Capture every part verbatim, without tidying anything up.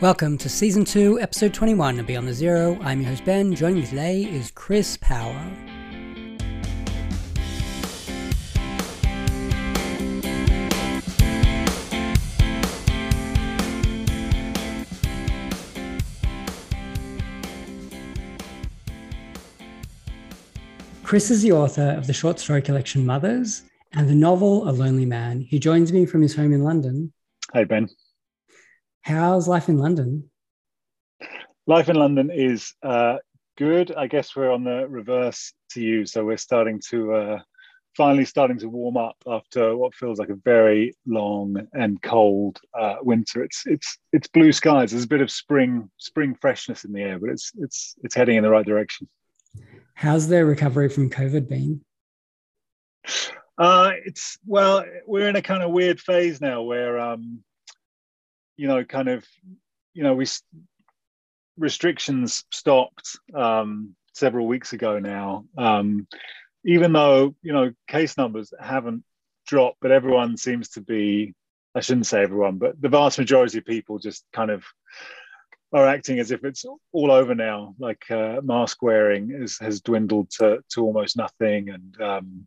Welcome to Season two, Episode twenty-one of Beyond the Zero. I'm your host Ben. Joining me today is Chris Power. Chris is the author of the short story collection Mothers and the novel A Lonely Man. He joins me from his home in London. Hi, Ben. How's life in London? Life in London is uh, good. I guess we're on the reverse to you. So we're starting to, uh, finally starting to warm up after what feels like a very long and cold uh, winter. It's it's it's blue skies. There's a bit of spring spring freshness in the air, but it's it's it's heading in the right direction. How's their recovery from COVID been? Uh, it's, well, we're in a kind of weird phase now where, um, you know, kind of, you know, we restrictions stopped um, several weeks ago now, um, even though, you know, case numbers haven't dropped, but everyone seems to be, I shouldn't say everyone, but the vast majority of people just kind of are acting as if it's all over now, like uh, mask wearing is, has dwindled to, to almost nothing. And um,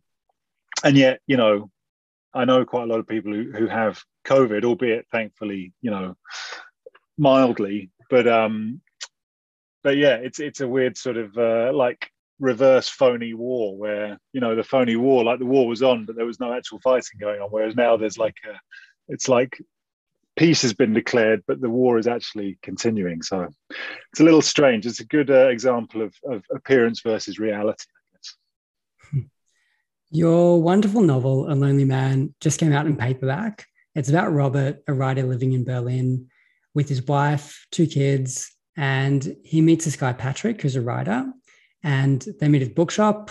and yet, you know, I know quite a lot of people who, who have COVID, albeit thankfully, you know, mildly. But um, but yeah, it's it's a weird sort of uh, like reverse phony war where, you know, the phony war, like the war was on, but there was no actual fighting going on. Whereas now there's like, a, it's like, peace has been declared, but the war is actually continuing. So it's a little strange. It's a good uh, example of, of appearance versus reality, I guess. Your wonderful novel, A Lonely Man, just came out in paperback. It's about Robert, a writer living in Berlin with his wife, two kids, and he meets this guy, Patrick, who's a writer, and they meet at a bookshop,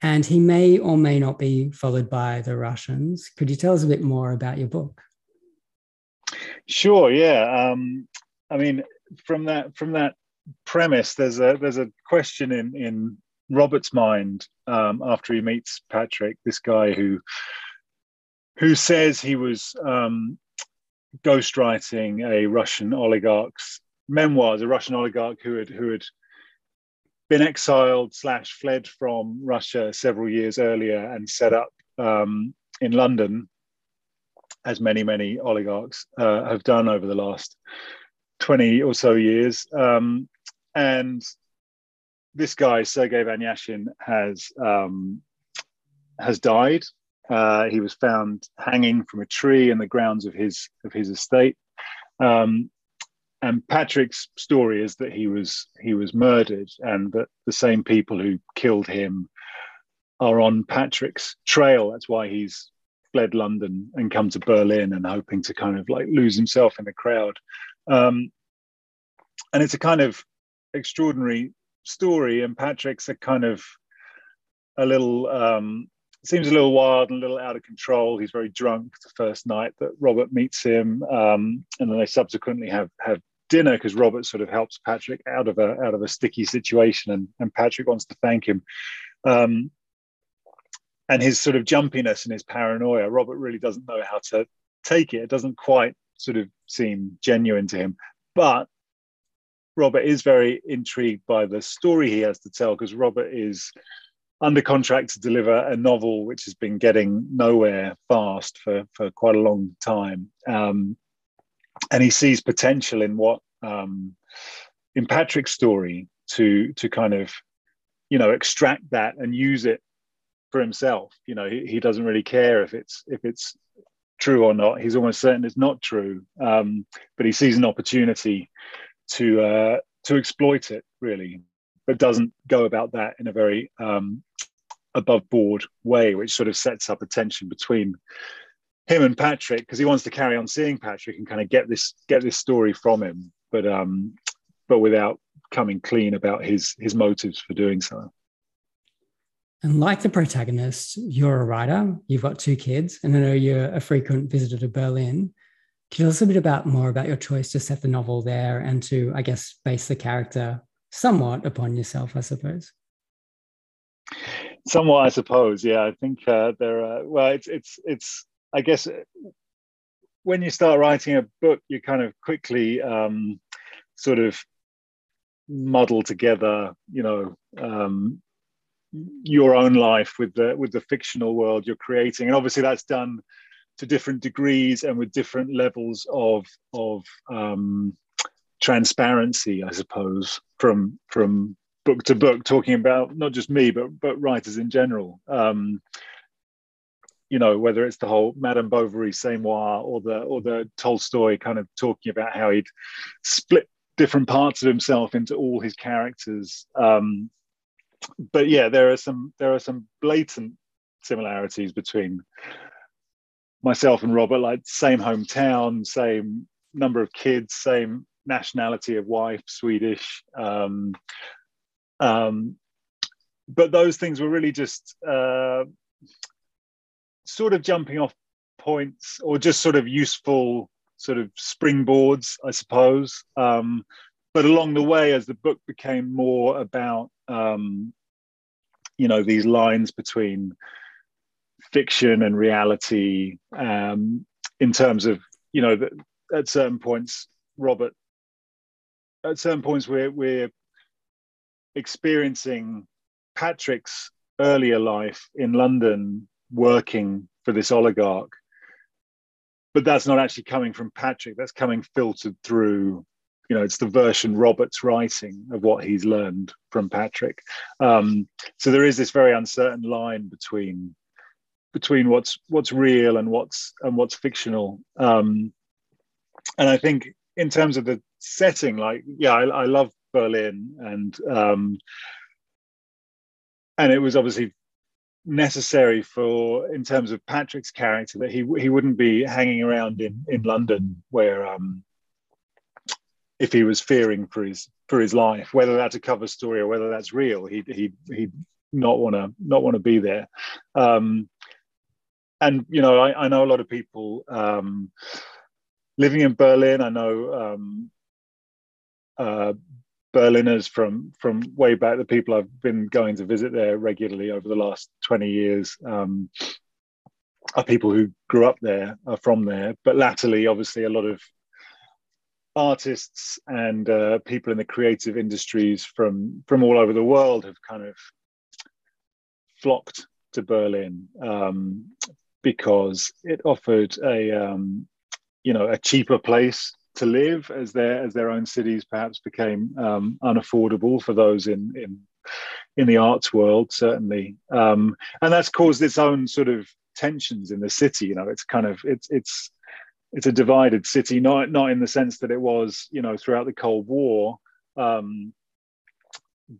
and he may or may not be followed by the Russians. Could you tell us a bit more about your book? Sure. Yeah. Um, I mean, from that from that premise, there's a there's a question in in Robert's mind um, after he meets Patrick, this guy who who says he was um, ghostwriting a Russian oligarch's memoirs, a Russian oligarch who had who had been exiled slash fled from Russia several years earlier and set up um, in London, as many, many oligarchs uh, have done over the last twenty or so years. Um, and this guy, Sergei Van Yashin, has, um, has died. Uh, he was found hanging from a tree in the grounds of his, of his estate. Um, and Patrick's story is that he was, he was murdered and that the same people who killed him are on Patrick's trail. That's why he's fled London and come to Berlin and hoping to kind of like lose himself in the crowd. Um, and it's a kind of extraordinary story, and Patrick's a kind of a little, um, seems a little wild and a little out of control. He's very drunk the first night that Robert meets him. Um, and then they subsequently have, have dinner because Robert sort of helps Patrick out of a, out of a sticky situation, and, and Patrick wants to thank him. Um, And his sort of jumpiness and his paranoia, Robert really doesn't know how to take it. It doesn't quite sort of seem genuine to him. But Robert is very intrigued by the story he has to tell, because Robert is under contract to deliver a novel which has been getting nowhere fast for, for quite a long time. Um, and he sees potential in what, um, in Patrick's story to, to kind of, you know, extract that and use it for himself. You know, he, he doesn't really care if it's if it's true or not. He's almost certain it's not true, um, but he sees an opportunity to uh, to exploit it, really, but doesn't go about that in a very um, above board way, which sort of sets up a tension between him and Patrick, because he wants to carry on seeing Patrick and kind of get this get this story from him, but um, but without coming clean about his his motives for doing so. And like the protagonist, you're a writer, you've got two kids, and I know you're a frequent visitor to Berlin. Can you tell us a bit about more about your choice to set the novel there and to, I guess, base the character somewhat upon yourself, I suppose? Somewhat, I suppose, yeah. I think uh, there are, well, it's, it's, it's. I guess when you start writing a book, you kind of quickly um, sort of muddle together, you know, um, your own life with the with the fictional world you're creating, and obviously that's done to different degrees and with different levels of of um, transparency, I suppose, from from book to book. Talking about not just me, but but writers in general. Um, you know, whether it's the whole Madame Bovary Semoir or the or the Tolstoy kind of talking about how he'd split different parts of himself into all his characters. Um, but yeah, there are some there are some blatant similarities between myself and Robert, like same hometown, same number of kids, same nationality of wife, Swedish. Um, um, but those things were really just uh, sort of jumping off points, or just sort of useful sort of springboards, I suppose. Um, but along the way, as the book became more about, um, you know, these lines between fiction and reality, um, in terms of, you know, that at certain points, Robert, at certain points we're, we're experiencing Patrick's earlier life in London working for this oligarch, but that's not actually coming from Patrick, that's coming filtered through, you know, it's the version Robert's writing of what he's learned from Patrick. Um, so there is this very uncertain line between between what's what's real and what's and what's fictional. Um, and I think in terms of the setting, like, yeah, I, I love Berlin, and um, and it was obviously necessary for, in terms of Patrick's character, that he he wouldn't be hanging around in in London, where um, if he was fearing for his for his life, whether that's a cover story or whether that's real, he he he'd not want to not want to be there. Um, And, you know, I, I know a lot of people um, living in Berlin. I know um, uh, Berliners from, from way back, the people I've been going to visit there regularly over the last twenty years um, are people who grew up there, are from there. But latterly, obviously, a lot of artists and uh, people in the creative industries from, from all over the world have kind of flocked to Berlin, um, because it offered a, um, you know, a cheaper place to live, as their as their own cities perhaps became um, unaffordable for those in in in the arts world, certainly, um, and that's caused its own sort of tensions in the city. You know, it's kind of it's it's it's a divided city, not not in the sense that it was, you know, throughout the Cold War, um,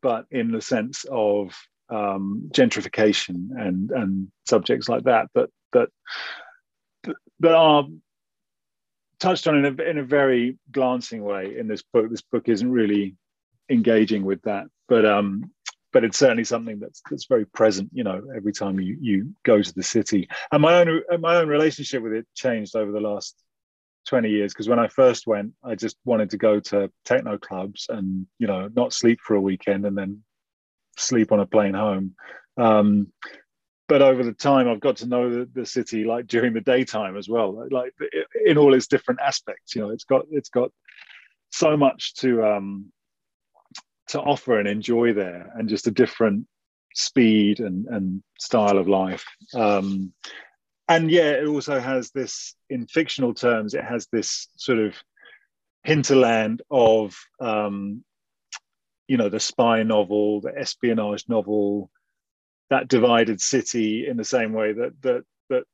but in the sense of um, gentrification and and subjects like that, but that that are touched on in a, in a very glancing way in this book. This book isn't really engaging with that, but um, but it's certainly something that's that's very present, you know, every time you you go to the city. And my own and my own relationship with it changed over the last twenty years, because when I first went, I just wanted to go to techno clubs and, you know, not sleep for a weekend and then sleep on a plane home. Um, But over the time, I've got to know the, the city, like during the daytime as well, like in all its different aspects. You know, it's got it's got so much to um, to offer and enjoy there, and just a different speed and and style of life. Um, and yeah, it also has this, in fictional terms, it has this sort of hinterland of um, you know, the spy novel, the espionage novel. That divided city, in the same way that that that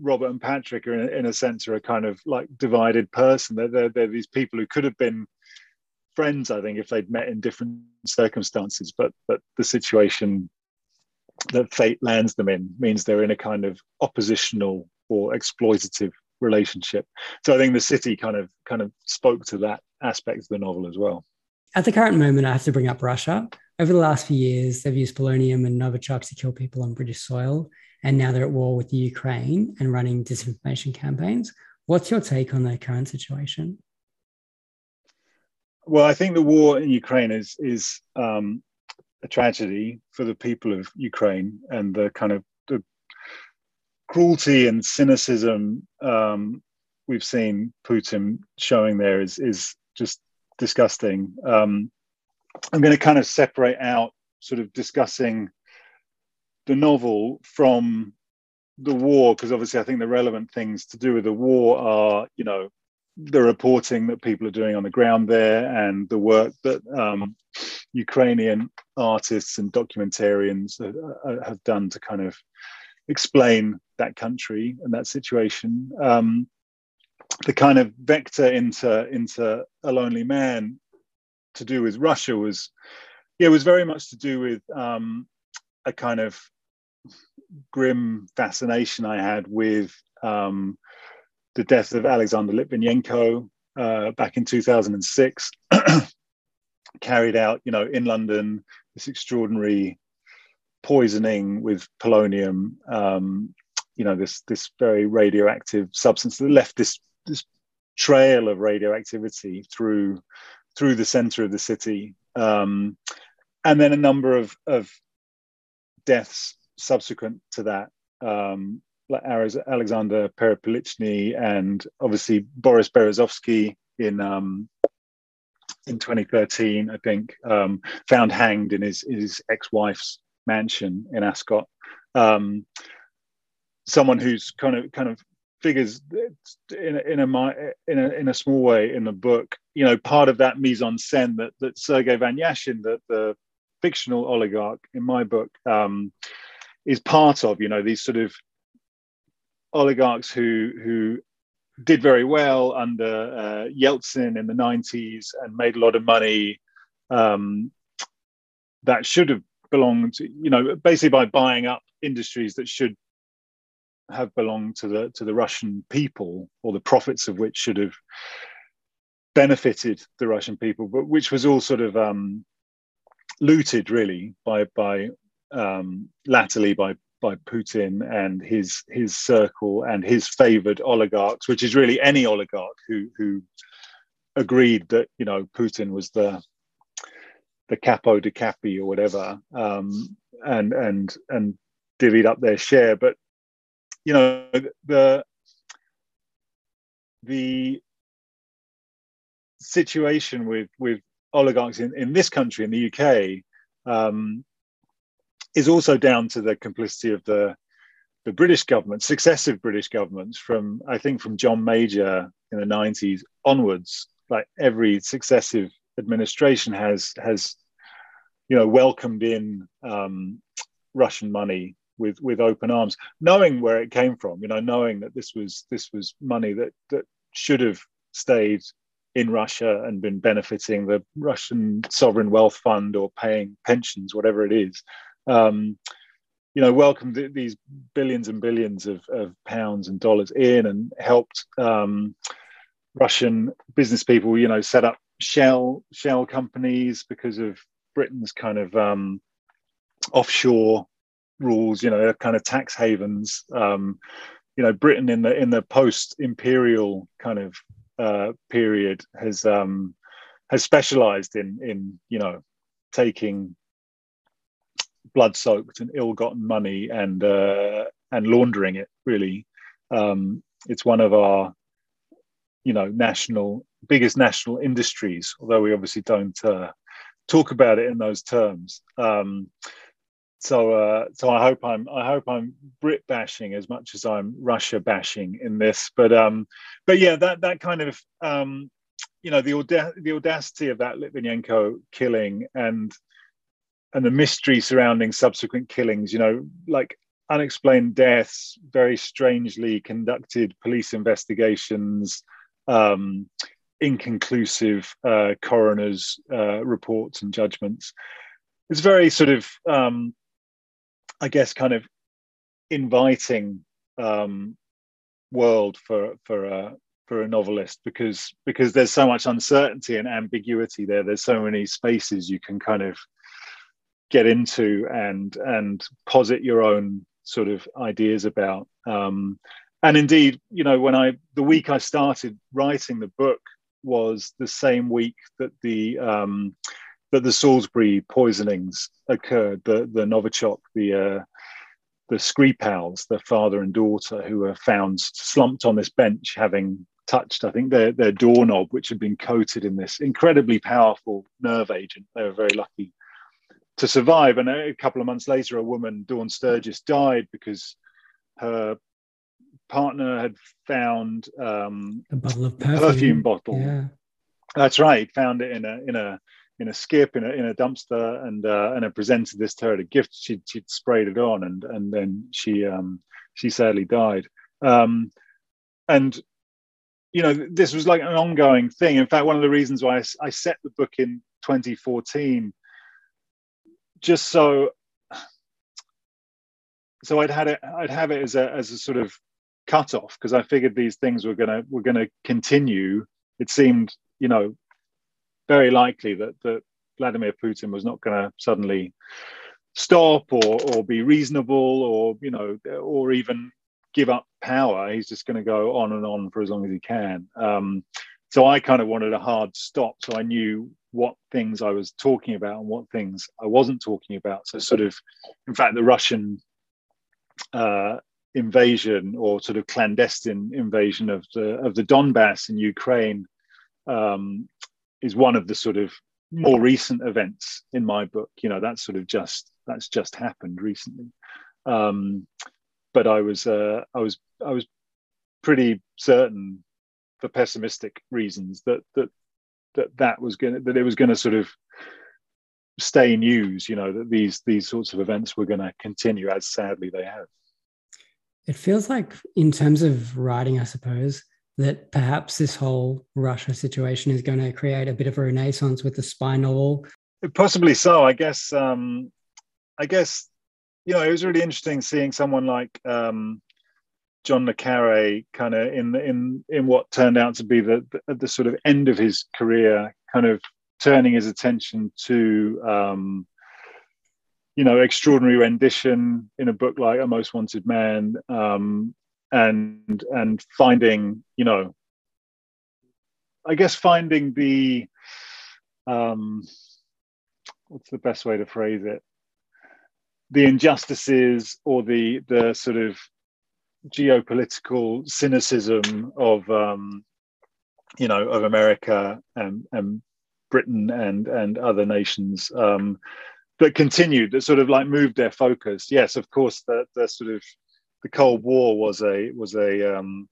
Robert and Patrick are in, in a sense are a kind of like divided person. They're, they're they're these people who could have been friends, I think, if they'd met in different circumstances. But but the situation that fate lands them in means they're in a kind of oppositional or exploitative relationship. So I think the city kind of kind of spoke to that aspect of the novel as well. At the current moment, I have to bring up Russia. Over the last few years, they've used polonium and Novichok to kill people on British soil, and now they're at war with the Ukraine and running disinformation campaigns. What's your take on their current situation? Well, I think the war in Ukraine is, is um, a tragedy for the people of Ukraine, and the kind of the cruelty and cynicism um, we've seen Putin showing there is is just disgusting. Um, I'm going to kind of separate out sort of discussing the novel from the war, because obviously I think the relevant things to do with the war are, you know, the reporting that people are doing on the ground there and the work that um, Ukrainian artists and documentarians uh, have done to kind of explain that country and that situation. Um, the kind of vector into into A Lonely Man to do with Russia was, yeah, it was very much to do with um, a kind of grim fascination I had with um, the death of Alexander Litvinenko uh, back in two thousand six, carried out, you know, in London, this extraordinary poisoning with polonium, um, you know, this this very radioactive substance that left this this trail of radioactivity through through the center of the city, um, and then a number of of deaths subsequent to that. Um, Like Alexander Perepilichny and obviously Boris Berezovsky in um, in twenty thirteen, I think, um, found hanged in his his ex-wife's mansion in Ascot. Um, someone who's kind of kind of figures in a, in a in a in a small way in the book. You know, part of that mise en scène that that Sergei Van Yashin, that the fictional oligarch in my book, um, is part of. You know, these sort of oligarchs who who did very well under uh, Yeltsin in the nineties and made a lot of money um, that should have belonged to, you know, basically by buying up industries that should have belonged to the to the Russian people, or the profits of which should have benefited the Russian people, but which was all sort of um, looted really by by um, latterly by by Putin and his his circle and his favoured oligarchs, which is really any oligarch who who agreed that, you know, Putin was the the capo di capi or whatever, um, and and and divvied up their share. But you know, the the situation with with oligarchs in in this country, in the U K. Um, is also down to the complicity of the, the British government, successive British governments from, I think from John Major in the nineties onwards, like every successive administration has, has you know, welcomed in um, Russian money with, with open arms, knowing where it came from, you know, knowing that this was, this was money that, that should have stayed in Russia and been benefiting the Russian sovereign wealth fund or paying pensions, whatever it is. Um, you know, welcomed these billions and billions of, of pounds and dollars in and helped um, Russian business people, you know, set up shell shell companies because of Britain's kind of um, offshore rules, you know, kind of tax havens. Um, you know, Britain in the in the post-imperial kind of uh, period has um, has specialised in in you know taking blood-soaked and ill-gotten money and uh, and laundering it. Really, um, it's one of our, you know, national biggest national industries. Although we obviously don't uh, talk about it in those terms. Um, so, uh, so I hope I'm I hope I'm Brit bashing as much as I'm Russia bashing in this. But um, but yeah, that that kind of um, you know the auda the audacity of that Litvinenko killing and. And the mystery surrounding subsequent killings, you know, like unexplained deaths, very strangely conducted police investigations, um, inconclusive uh, coroner's uh, reports and judgments. It's very sort of, um, I guess, kind of inviting um, world for for a for a novelist because because there's so much uncertainty and ambiguity there. There's so many spaces you can kind of get into and and posit your own sort of ideas about, um, and indeed, you know, when I the week I started writing the book was the same week that the um, that the Salisbury poisonings occurred, the the Novichok, the uh, the Skripals, the father and daughter who were found slumped on this bench having touched, I think, their, their doorknob, which had been coated in this incredibly powerful nerve agent. They were very lucky to survive. And a couple of months later, a woman, Dawn Sturgis, died because her partner had found um, a bottle of perfume, perfume bottle. Yeah. That's right. Found it in a in a in a skip in a in a dumpster, and uh, and had presented this to her as a gift. She'd, she'd sprayed it on, and and then she um, she sadly died. Um, and you know, this was like an ongoing thing. In fact, one of the reasons why I, I set the book in twenty fourteen, just so so I'd had it, I'd have it as a as a sort of cutoff, because I figured these things were gonna were gonna continue. It seemed, you know, very likely that, that Vladimir Putin was not going to suddenly stop or or be reasonable, or, you know, or even give up power. He's just going to go on and on for as long as he can. Um, so I kind of wanted a hard stop, so I knew what things I was talking about and what things I wasn't talking about. So sort of, in fact, the Russian uh, invasion, or sort of clandestine invasion of the, of the Donbass in Ukraine, um, is one of the sort of more recent events in my book. You know, that's sort of just that's just happened recently. Um, but I was uh, I was I was pretty certain, for pessimistic reasons, that that that that was going that it was going to sort of stay news. You know, that these these sorts of events were going to continue, as sadly they have. It feels like, in terms of writing, I suppose, that perhaps this whole Russia situation is going to create a bit of a renaissance with the spy novel. Possibly so. I guess, um, I guess, you know, it was really interesting seeing someone like um, John le Carré kind of in, in, in what turned out to be the, the, the sort of end of his career, kind of turning his attention to, um, you know, extraordinary rendition in a book like A Most Wanted Man, um, and and finding, you know, I guess finding the um what's the best way to phrase it, the injustices or the the sort of geopolitical cynicism of um you know of America and and Britain and and other nations, um that continued, that sort of like moved their focus. Yes, of course, the the sort of the Cold War was a was a um,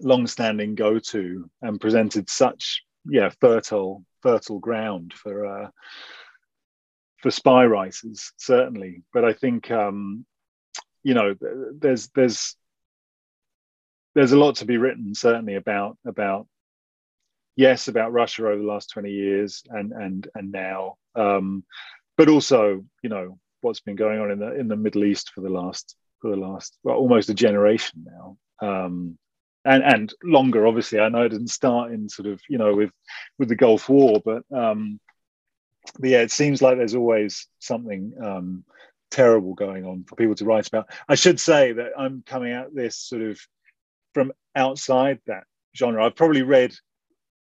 long-standing go-to, and presented such yeah fertile fertile ground for uh, for spy writers, certainly. But I think um, you know there's there's there's a lot to be written, certainly, about about yes about Russia over the last twenty years and and and now, um, but also, you know, what's been going on in the in the Middle East for the last. For the last well almost a generation now, um and and longer, obviously. I know it didn't start in sort of, you know, with with the Gulf War, but um but yeah, it seems like there's always something um terrible going on for people to write about. I should say that I'm coming at this sort of from outside that genre. I've probably read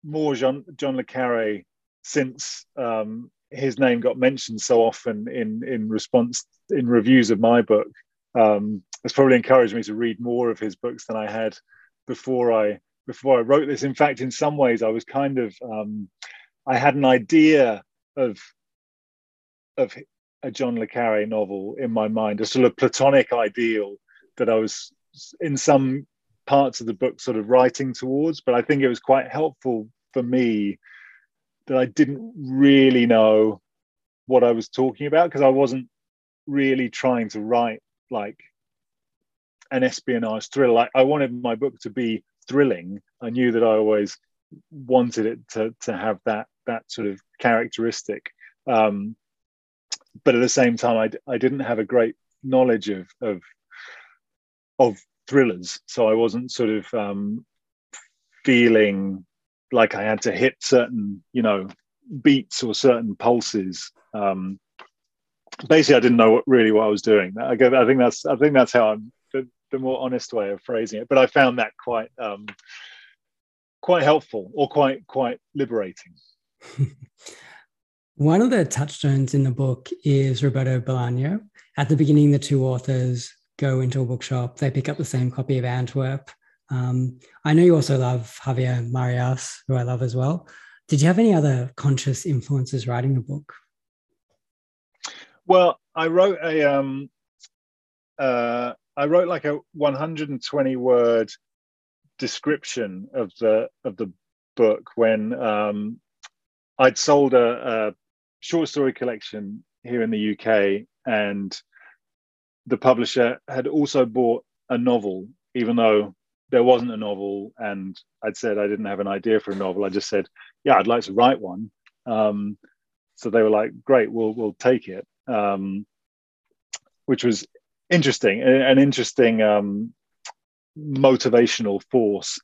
more John, John le Carré since um his name got mentioned so often in in response in reviews of my book. Um, it's probably encouraged me to read more of his books than I had before I before I wrote this. In fact, in some ways, I was kind of um, I had an idea of of a John le Carré novel in my mind, a sort of platonic ideal that I was in some parts of the book sort of writing towards. But I think it was quite helpful for me that I didn't really know what I was talking about, because I wasn't really trying to write like an espionage thriller. I, I wanted my book to be thrilling. I knew that I always wanted it to to have that that sort of characteristic, um, but at the same time, I, I didn't have a great knowledge of of of thrillers, so I wasn't sort of um, feeling like I had to hit certain, you know, beats or certain pulses. Um, Basically, I didn't know what, really what I was doing. I, go, I think that's I think that's how I'm the, the more honest way of phrasing it. But I found that quite um, quite helpful, or quite quite liberating. One of the touchstones in the book is Roberto Bolaño. At the beginning, the two authors go into a bookshop. They pick up the same copy of Antwerp, Um, I know you also love Javier Marías, who I love as well. Did you have any other conscious influences writing the book? Well, I wrote a, um, uh, I wrote like a one hundred twenty word description of the of the book when um, I'd sold a, a short story collection here in the U K, and the publisher had also bought a novel, even though there wasn't a novel, and I'd said I didn't have an idea for a novel. I just said, yeah, I'd like to write one. Um, so they were like, great, we'll we'll take it, um, which was interesting, an interesting um, motivational force.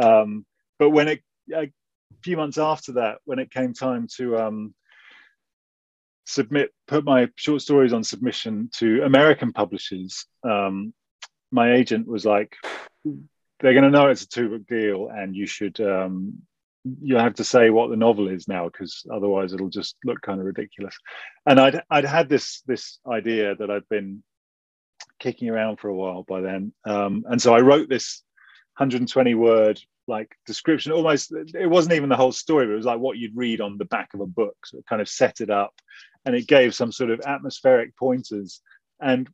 Um, but when it, a few months after that, when it came time to um, submit, put my short stories on submission to American publishers, um, my agent was like, they're going to know it's a two-book deal, and you should, um, you'll have to say what the novel is now, because otherwise it'll just look kind of ridiculous. And I'd, I'd had this, this idea that I'd been kicking around for a while by then. Um, and so I wrote this one hundred twenty word like description, almost. It wasn't even the whole story, but it was like what you'd read on the back of a book. So it kind of set it up, and it gave some sort of atmospheric pointers. And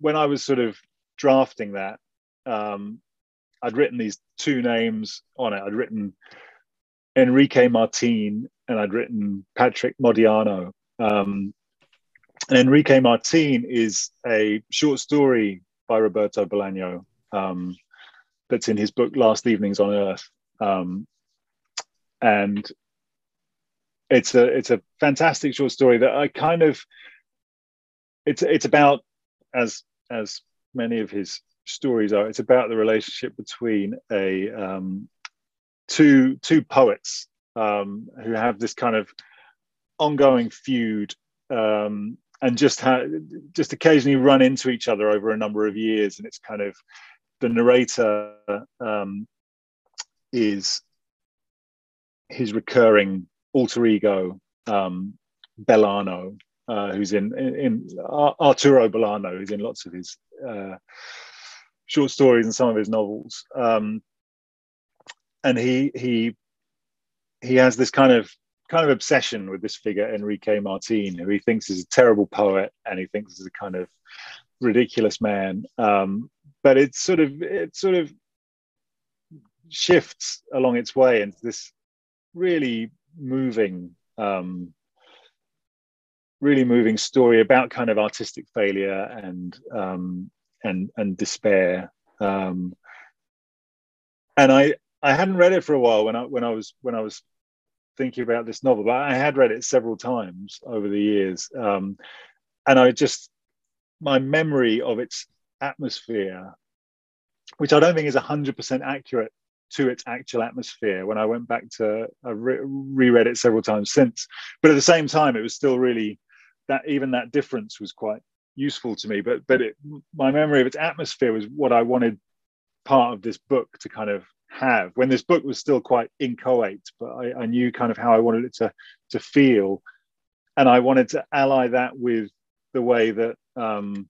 when I was sort of drafting that, um, I'd written these two names on it. I'd written Enrique Martín, and I'd written Patrick Modiano. Um, and Enrique Martín is a short story by Roberto Bolaño, um, that's in his book, Last Evenings on Earth. Um, and it's a, it's a fantastic short story that I kind of, it's, it's about, as, as many of his stories are, it's about the relationship between a, um, two, two poets, um, who have this kind of ongoing feud, um, and just ha just occasionally run into each other over a number of years. And it's kind of, the narrator um, is his recurring alter ego, um, Bellano, uh, who's in, in, in Arturo Bellano, who's in lots of his uh, short stories and some of his novels. Um, and he he he has this kind of kind of obsession with this figure, Enrique Martín, who he thinks is a terrible poet, and he thinks is a kind of ridiculous man. Um, but it's sort of, it sort of shifts along its way into this really moving, um, really moving story about kind of artistic failure and, um, and, and despair. Um, and I, I hadn't read it for a while when I, when I was, when I was thinking about this novel, but I had read it several times over the years. Um, and I just, my memory of its atmosphere, which I don't think is one hundred percent accurate to its actual atmosphere, when I went back to, I re reread it several times since, but at the same time, it was still really, that even that difference was quite useful to me, but but it, my memory of its atmosphere was what I wanted part of this book to kind of have, when this book was still quite inchoate, but I, I knew kind of how I wanted it to, to feel. And I wanted to ally that with the way that um,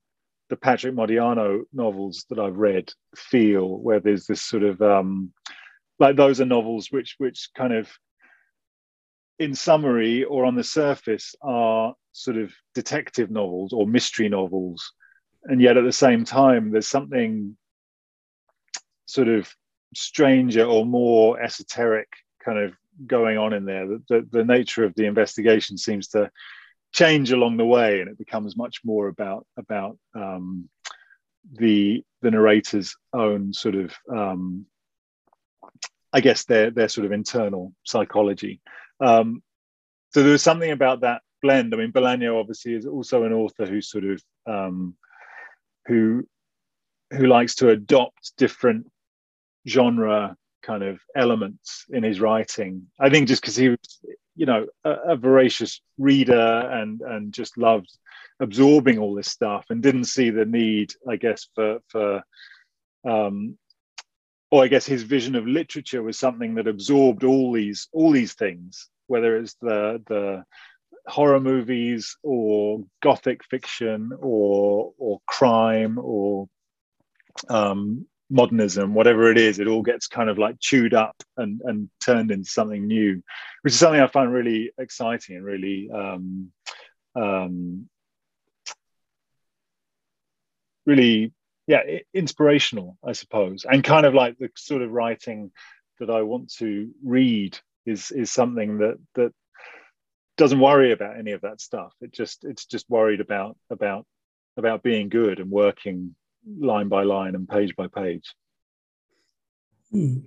the Patrick Modiano novels that I've read feel, where there's this sort of, um, like those are novels which, which kind of in summary or on the surface are sort of detective novels or mystery novels. And yet at the same time, there's something sort of stranger or more esoteric kind of going on in there. The, the, the nature of the investigation seems to change along the way, and it becomes much more about about um, the the narrator's own sort of, um, I guess their their sort of internal psychology. Um, so there was something about that blend. I mean, Bolaño obviously is also an author who sort of um, who who likes to adopt different genre kind of elements in his writing. I think just because he was, you know, a, a voracious reader and and just loved absorbing all this stuff and didn't see the need, I guess, for, for um, or I guess his vision of literature was something that absorbed all these all these things, whether it's the the horror movies or gothic fiction or or crime or um, modernism, whatever it is, it all gets kind of like chewed up and, and turned into something new, which is something I find really exciting and really um, um, really yeah inspirational, I suppose. And kind of like the sort of writing that I want to read is is something that that doesn't worry about any of that stuff. It just it's just worried about about about being good and working line by line and page by page. Hmm.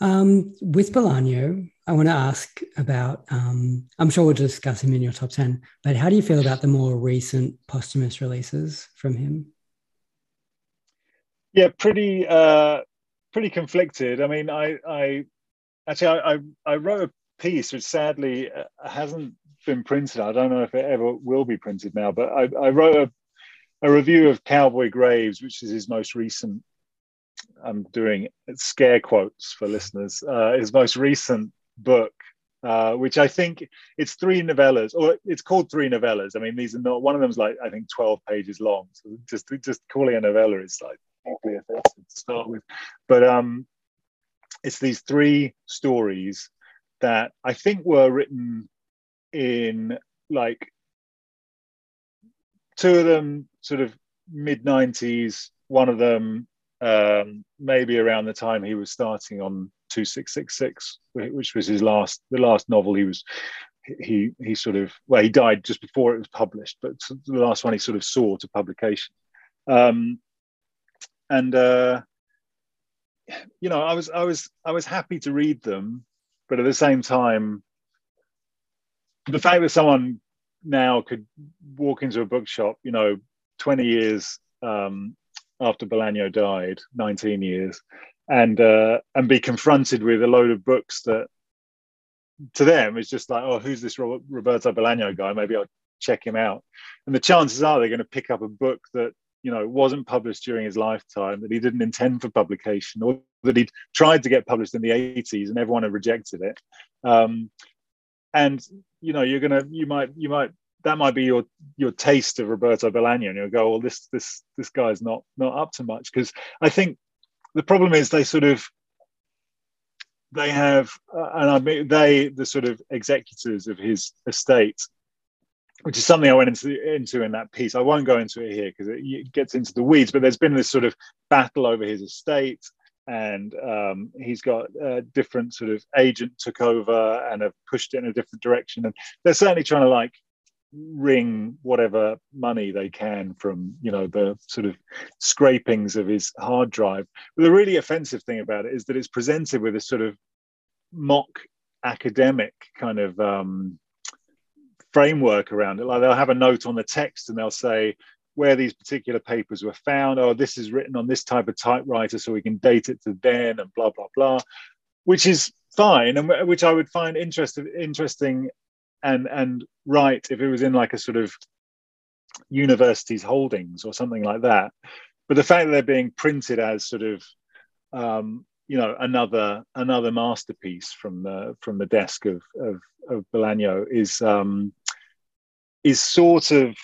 Um, with Bolaño, I want to ask about, um, I'm sure we'll discuss him in your top ten, but how do you feel about the more recent posthumous releases from him? Yeah, pretty uh, pretty conflicted. I mean, I, I actually, I, I, I wrote a piece which sadly hasn't been printed. I don't know if it ever will be printed now, but I, I wrote a A review of Cowboy Graves, which is his most recent, I'm doing scare quotes for listeners, uh, his most recent book, uh, which I think it's three novellas, or it's called three novellas. I mean, these are not, one of them's like, I think twelve pages long. So just, just calling a novella is like awfully offensive to start with. But um, it's these three stories that I think were written in like, two of them sort of mid nineties, one of them um, maybe around the time he was starting on two six six six, which was his last, the last novel he was, he he sort of, well, he died just before it was published, but the last one he sort of saw to publication. Um, and, uh, you know, I was, I was, I was happy to read them, but at the same time, the fact that someone now could walk into a bookshop, you know, twenty years um, after Bolaño died, nineteen years, and uh, and be confronted with a load of books that to them is just like, oh, who's this Roberto Bolaño guy? Maybe I'll check him out. And the chances are they're going to pick up a book that, you know, wasn't published during his lifetime, that he didn't intend for publication, or that he'd tried to get published in the eighties and everyone had rejected it. Um, and you know, you're gonna, you might, you might, that might be your your taste of Roberto Bolaño, and you'll go, well, this this this guy's not not up to much, because I think the problem is they sort of, they have, uh, and I mean they, the sort of executors of his estate, which is something I went into into in that piece. I won't go into it here because it, it gets into the weeds. But there's been this sort of battle over his estate. And um, he's got a uh, different sort of agent took over and have pushed it in a different direction. And they're certainly trying to like wring whatever money they can from, you know, the sort of scrapings of his hard drive. But the really offensive thing about it is that it's presented with a sort of mock academic kind of um, framework around it. Like they'll have a note on the text and they'll say, where these particular papers were found, oh, this is written on this type of typewriter, so we can date it to then, and blah, blah, blah, which is fine, and which I would find interest, interesting and, and right if it was in like a sort of university's holdings or something like that. But the fact that they're being printed as sort of, um, you know, another another masterpiece from the from the desk of, of, of Bolaño is, um, is sort of,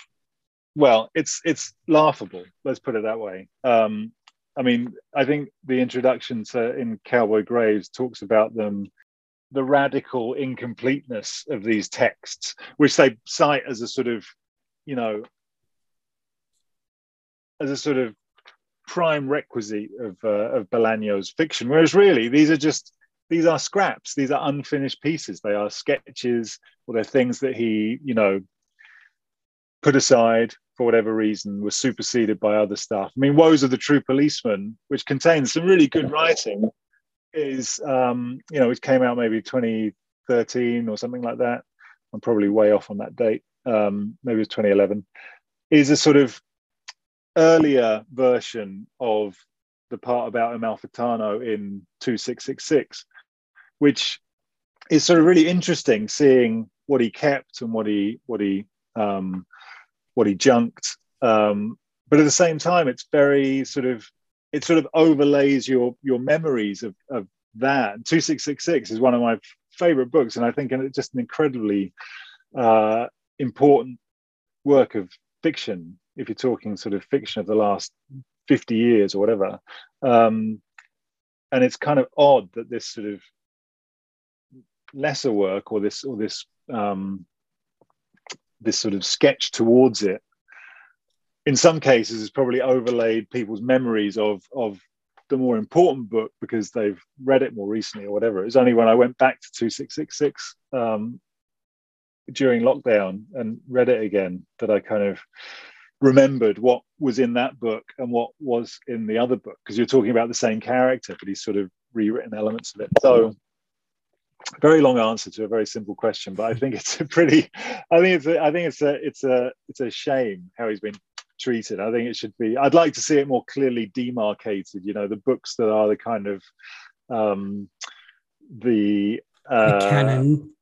well, it's it's laughable. Let's put it that way. Um, I mean, I think the introduction to in Cowboy Graves talks about them, the radical incompleteness of these texts, which they cite as a sort of, you know, as a sort of prime requisite of uh, of Bolaño's fiction. Whereas really, these are just these are scraps. These are unfinished pieces. They are sketches, or they're things that he, you know, put aside for whatever reason, was superseded by other stuff. I mean, Woes of the True Policeman, which contains some really good writing, is, um, you know, it came out maybe twenty thirteen or something like that. I'm probably way off on that date. Um, maybe it was twenty eleven. Is a sort of earlier version of the part about Amalfitano in two six six six, which is sort of really interesting, seeing what he kept and what he, what he, um, what he junked, um, but at the same time, it's very sort of, it sort of overlays your your memories of, of that. two six six six is one of my favorite books, and I think it's just an incredibly uh, important work of fiction if you're talking sort of fiction of the last fifty years or whatever. Um, and it's kind of odd that this sort of lesser work, or this, or this, um, this sort of sketch towards it, in some cases, has probably overlaid people's memories of of the more important book because they've read it more recently or whatever. It was only when I went back to two six six six um, during lockdown and read it again that I kind of remembered what was in that book and what was in the other book, because you're talking about the same character, but he's sort of rewritten elements of it. So very long answer to a very simple question, but I think it's a pretty, I think it's a, I think it's a, it's a, it's a shame how he's been treated. I think it should be, I'd like to see it more clearly demarcated, you know, the books that are the kind of um the uh the canon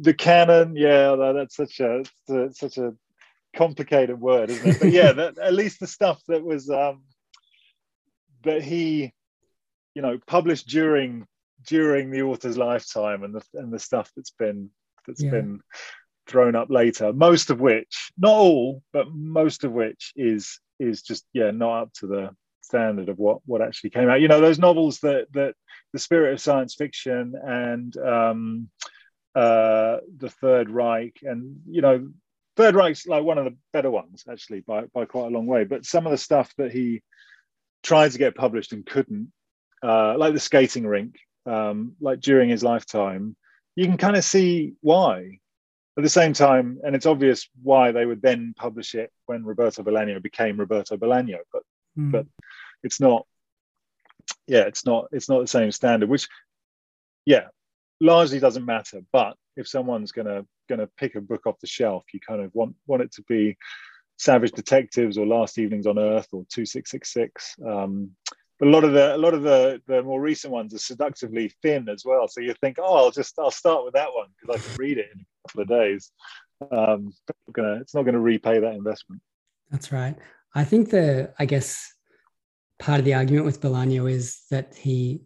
the canon yeah that's such a such a complicated word, isn't it? But yeah, that, at least the stuff that was um that he, you know, published during during the author's lifetime, and the and the stuff that's been that's yeah. been thrown up later, most of which, not all, but most of which is is just yeah not up to the standard of what what actually came out. You know, those novels that that The Spirit of Science Fiction and um uh The Third Reich, and you know, Third Reich's like one of the better ones actually by by quite a long way, but some of the stuff that he tried to get published and couldn't, uh like The Skating Rink, um like during his lifetime, you can kind of see why. At the same time, and it's obvious why they would then publish it when Roberto Bolaño became Roberto Bolaño, but mm. but it's not, yeah, it's not it's not the same standard, which, yeah, largely doesn't matter. But if someone's gonna gonna pick a book off the shelf, you kind of want want it to be Savage Detectives or Last Evenings on Earth or two six six six. Um, but a lot of the a lot of the the more recent ones are seductively thin as well. So you think, oh, I'll just I'll start with that one because I can read it in the days. Um, gonna, it's not going to repay that investment. That's right. I think the, I guess, part of the argument with Bolaño is that he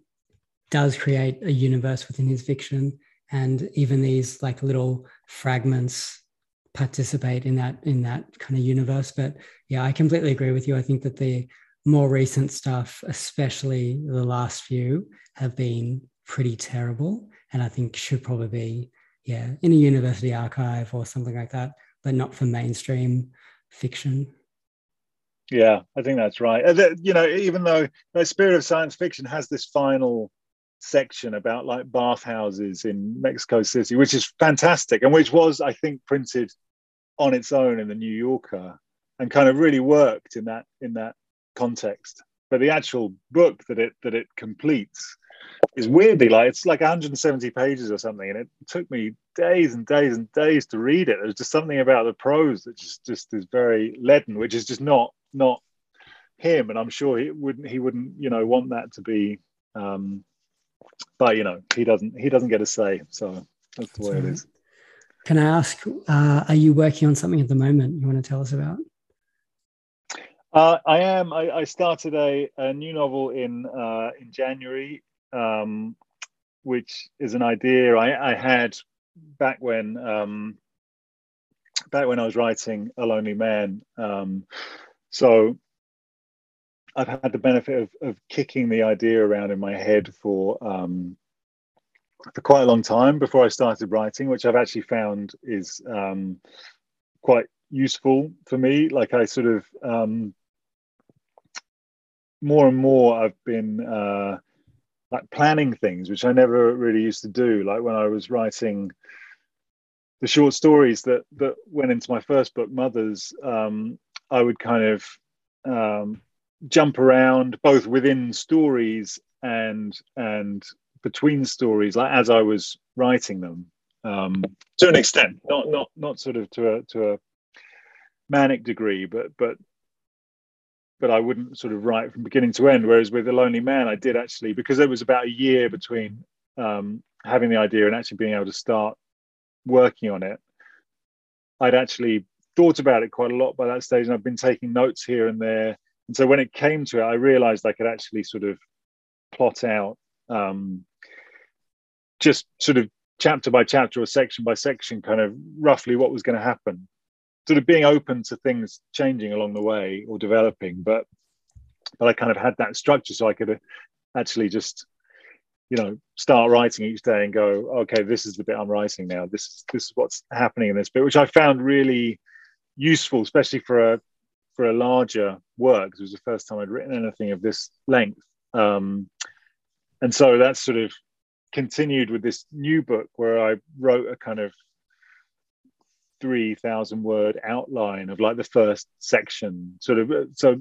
does create a universe within his fiction, and even these like little fragments participate in that in that kind of universe. But yeah, I completely agree with you. I think that the more recent stuff, especially the last few, have been pretty terrible, and I think should probably be yeah, in a university archive or something like that, but not for mainstream fiction. Yeah, I think that's right. You know, even though The Spirit of Science Fiction has this final section about like bathhouses in Mexico City, which is fantastic, and which was, I think, printed on its own in the New Yorker and kind of really worked in that in that context. But the actual book that it that it completes is weirdly like, it's like one hundred seventy pages or something, and it took me days and days and days to read it. There's just something about the prose that just just is very leaden, which is just not not him, and I'm sure he wouldn't he wouldn't you know want that to be, um but you know, he doesn't he doesn't get a say, so that's the way it is. Can I ask, uh are you working on something at the moment you want to tell us about? Uh, I am. I, I started a, a new novel in uh, in January, um, which is an idea I, I had back when um, back when I was writing A Lonely Man. Um, so I've had the benefit of, of kicking the idea around in my head for um, for quite a long time before I started writing, which I've actually found is um, quite useful for me. Like I sort of. Um, more and more I've been uh like planning things, which I never really used to do. Like when I was writing the short stories that that went into my first book, Mothers, um I would kind of um jump around both within stories and and between stories, like as I was writing them, um to an extent, not not not sort of to a to a manic degree, but but but I wouldn't sort of write from beginning to end. Whereas with A Lonely Man, I did actually, because there was about a year between um, having the idea and actually being able to start working on it. I'd actually thought about it quite a lot by that stage, and I've been taking notes here and there. And so when it came to it, I realized I could actually sort of plot out um, just sort of chapter by chapter or section by section, kind of roughly what was going to happen. Sort of being open to things changing along the way or developing, but but I kind of had that structure so I could actually just, you know, start writing each day and go, okay, this is the bit I'm writing now. This is this is what's happening in this bit, which I found really useful, especially for a for a larger work, because it was the first time I'd written anything of this length. Um, and so that's sort of continued with this new book where I wrote a kind of three thousand word outline of like the first section, sort of, so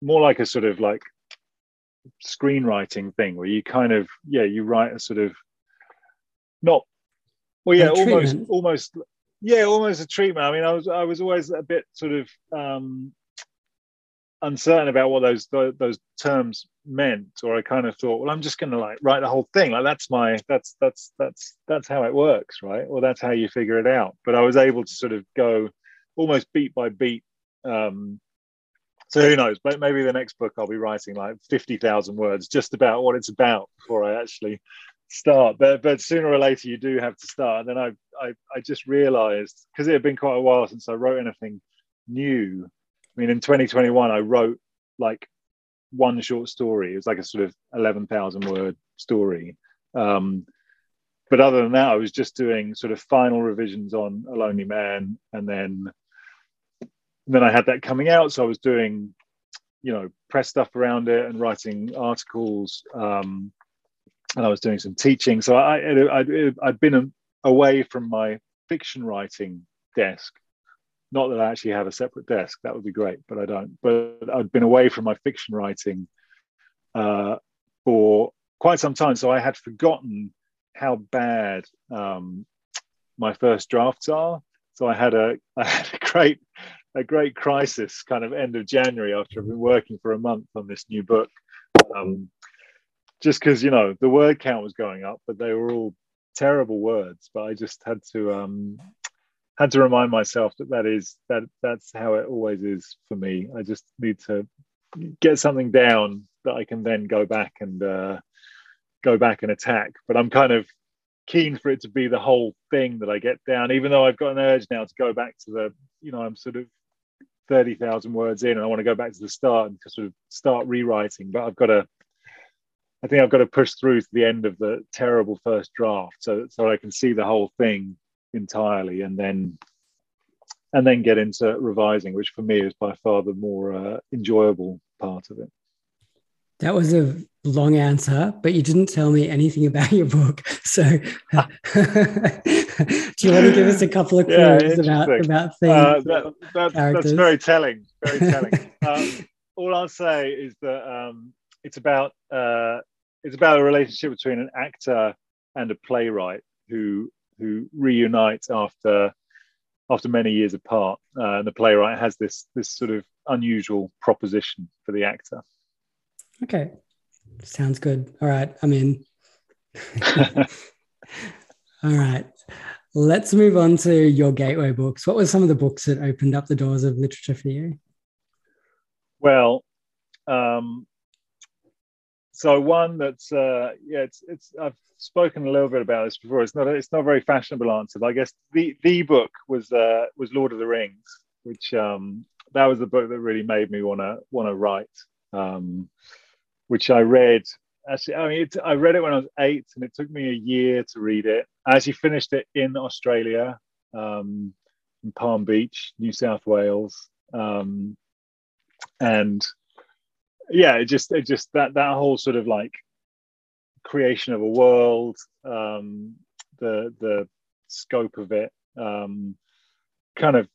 more like a sort of like screenwriting thing where you kind of, yeah, you write a sort of not, well, yeah, almost, almost, yeah, almost a treatment. I mean, I was, I was always a bit sort of um, uncertain about what those, those, those terms meant, or I kind of thought, well, I'm just going to like write the whole thing. Like that's my, that's, that's, that's, that's how it works. Right. Or that's how you figure it out. But I was able to sort of go almost beat by beat. Um, So who knows, but maybe the next book I'll be writing like fifty thousand words just about what it's about before I actually start. But but sooner or later you do have to start. And then I I, I just realized, because it had been quite a while since I wrote anything new. I mean, in twenty twenty-one, I wrote like one short story. It was like a sort of eleven thousand word story. Um, but other than that, I was just doing sort of final revisions on A Lonely Man, and then... And then I had that coming out, so I was doing, you know, press stuff around it and writing articles, um, and I was doing some teaching. So I, I, I, I'd been away from my fiction writing desk. Not that I actually have a separate desk; that would be great, but I don't. But I'd been away from my fiction writing uh, for quite some time, so I had forgotten how bad um, my first drafts are. So I had a, I had a great. a great crisis kind of end of January after I've been working for a month on this new book, um, just because, you know, the word count was going up, but they were all terrible words. But I just had to um, had to remind myself that that is that that's how it always is for me. I just need to get something down that I can then go back and uh, go back and attack. But I'm kind of keen for it to be the whole thing that I get down, even though I've got an urge now to go back to the, you know, I'm sort of thirty thousand words in and I want to go back to the start and sort of start rewriting. But I've got to, I think I've got to push through to the end of the terrible first draft so so I can see the whole thing entirely and then and then get into revising, which for me is by far the more uh, enjoyable part of it. That was a long answer, but you didn't tell me anything about your book. So uh, do you want to give us a couple of clues yeah, about, about things? Uh, that, that, that's very telling, very telling. um, all I'll say is that um, it's about uh, it's about a relationship between an actor and a playwright who who reunite after after many years apart. Uh, and the playwright has this this sort of unusual proposition for the actor. Okay. Sounds good. All right. I'm in. All right. Let's move on to your gateway books. What were some of the books that opened up the doors of literature for you? Well, um, so one that's, uh, yeah, it's, it's, I've spoken a little bit about this before. It's not, it's not a very fashionable answer, but I guess the, the book was, uh, was Lord of the Rings, which, um, that was the book that really made me want to, want to write. Um, which I read, actually, I mean, it, I read it when I was eight and it took me a year to read it. I actually finished it in Australia, um, in Palm Beach, New South Wales. Um, and yeah, it just, it just, that, that whole sort of like creation of a world, um, the, the scope of it, um, kind of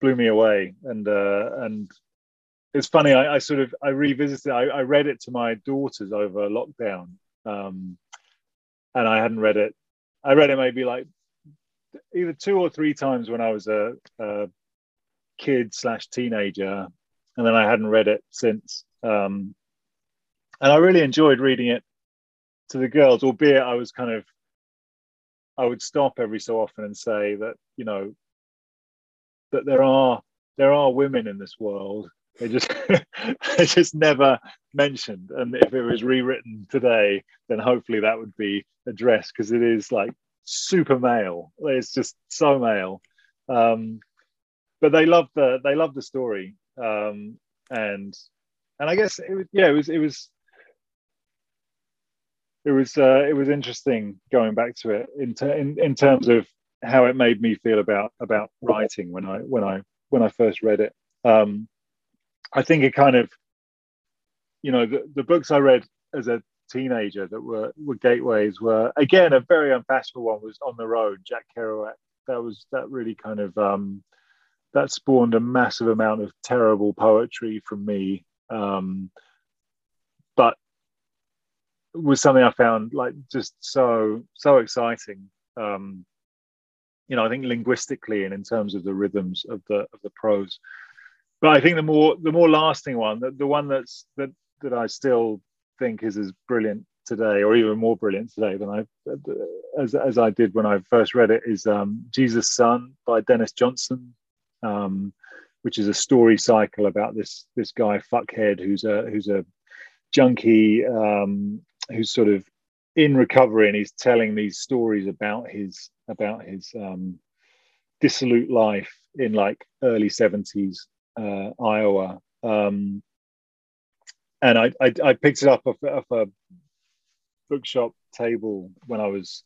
blew me away. And, uh, and, it's funny, I, I sort of, I revisited, I, I read it to my daughters over lockdown, um, and I hadn't read it. I read it maybe like either two or three times when I was a, a kid slash teenager, and then I hadn't read it since. Um, and I really enjoyed reading it to the girls, albeit I was kind of, I would stop every so often and say that, you know, that there are, there are women in this world. They just, they just never mentioned. And if it was rewritten today, then hopefully that would be addressed because it is like super male. It's just so male. Um, but they loved the, they loved the story, um, and And I guess it was, yeah, it was, it was, it was, uh, it was interesting going back to it in, ter- in in terms of how it made me feel about about writing when I when I when I first read it. Um, I think it kind of, you know, the, the books I read as a teenager that were, were gateways were, again, a very unfashionable one was On the Road, Jack Kerouac. That was, that really kind of, um, that spawned a massive amount of terrible poetry from me. Um, but was something I found like just so, so exciting. Um, you know, I think linguistically and in terms of the rhythms of the, of the prose. But I think the more, the more lasting one, the, the one that's, that, that I still think is as brilliant today, or even more brilliant today than I, as, as I did when I first read it, is um, Jesus' Son by Denis Johnson, um, which is a story cycle about this, this guy Fuckhead, who's a, who's a junkie, um, who's sort of in recovery, and he's telling these stories about his, about his um, dissolute life in like early seventies uh, Iowa. Um, And I, I, I picked it up off, off a bookshop table when I was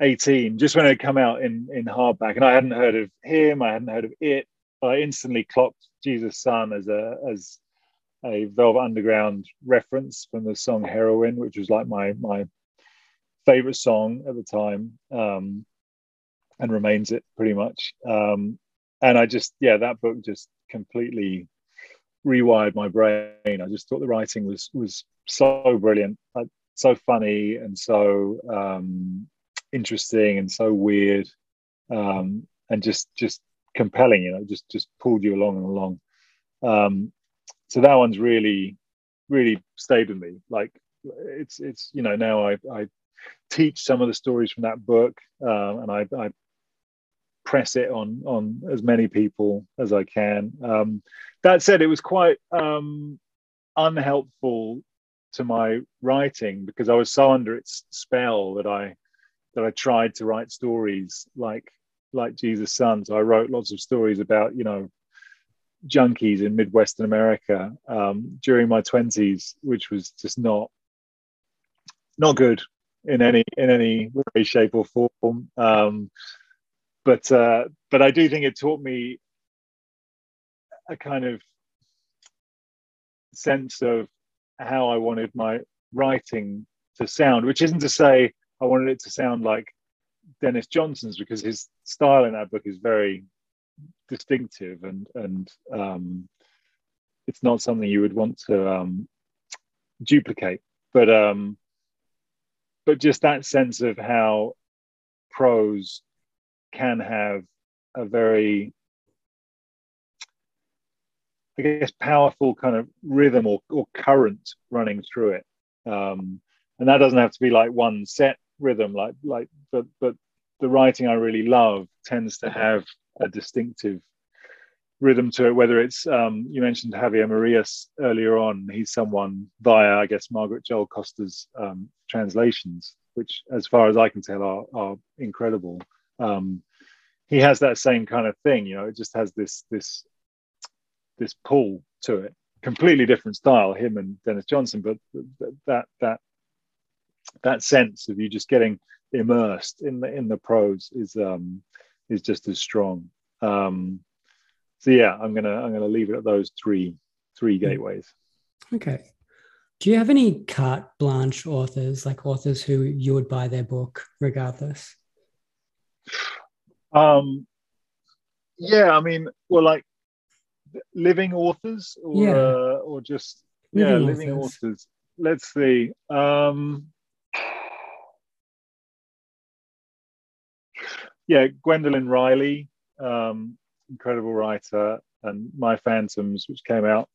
eighteen, just when it had come out in, in hardback. And I hadn't heard of him. I hadn't heard of it. I instantly clocked Jesus' Son as a as a Velvet Underground reference from the song Heroin, which was like my my favorite song at the time, um, and remains it pretty much. Um, and I just, yeah, that book just completely rewired my brain. I just thought the writing was was so brilliant, like, so funny and so um, interesting and so weird, um, and just just compelling. You know, just just pulled you along and along. Um, so that one's really really stayed with me. Like it's it's you know now I I teach some of the stories from that book, um, and I, I press it on on as many people as I can. Um, that said, it was quite um, unhelpful to my writing because I was so under its spell that I that I tried to write stories like like Jesus' Son. So I wrote lots of stories about you know junkies in Midwestern America um, during my twenties, which was just not not good in any in any way, shape, or form. Um, But uh, but I do think it taught me a kind of sense of how I wanted my writing to sound, which isn't to say I wanted it to sound like Dennis Johnson's, because his style in that book is very distinctive, and and um, it's not something you would want to um, duplicate. But um, but just that sense of how prose can have a very, I guess, powerful kind of rhythm or, or current running through it, um, and that doesn't have to be like one set rhythm. Like, like, but but the writing I really love tends to have a distinctive rhythm to it. Whether it's um, you mentioned Javier Marías earlier on, he's someone via, I guess, Margaret Joel Costa's um, translations, which, as far as I can tell, are, are incredible. Um, he has that same kind of thing, you know. It just has this this this pull to it. Completely different style, him and Dennis Johnson, but that that that sense of you just getting immersed in the in the prose is um, is just as strong. Um, so yeah, I'm gonna I'm gonna leave it at those three three gateways. Okay. Do you have any carte blanche authors, like authors who you would buy their book regardless? Um, yeah, I mean, well, like living authors, or yeah. uh, or just living yeah, living authors. authors. Let's see. Um, yeah, Gwendolyn Riley, um, incredible writer, and My Phantoms, which came out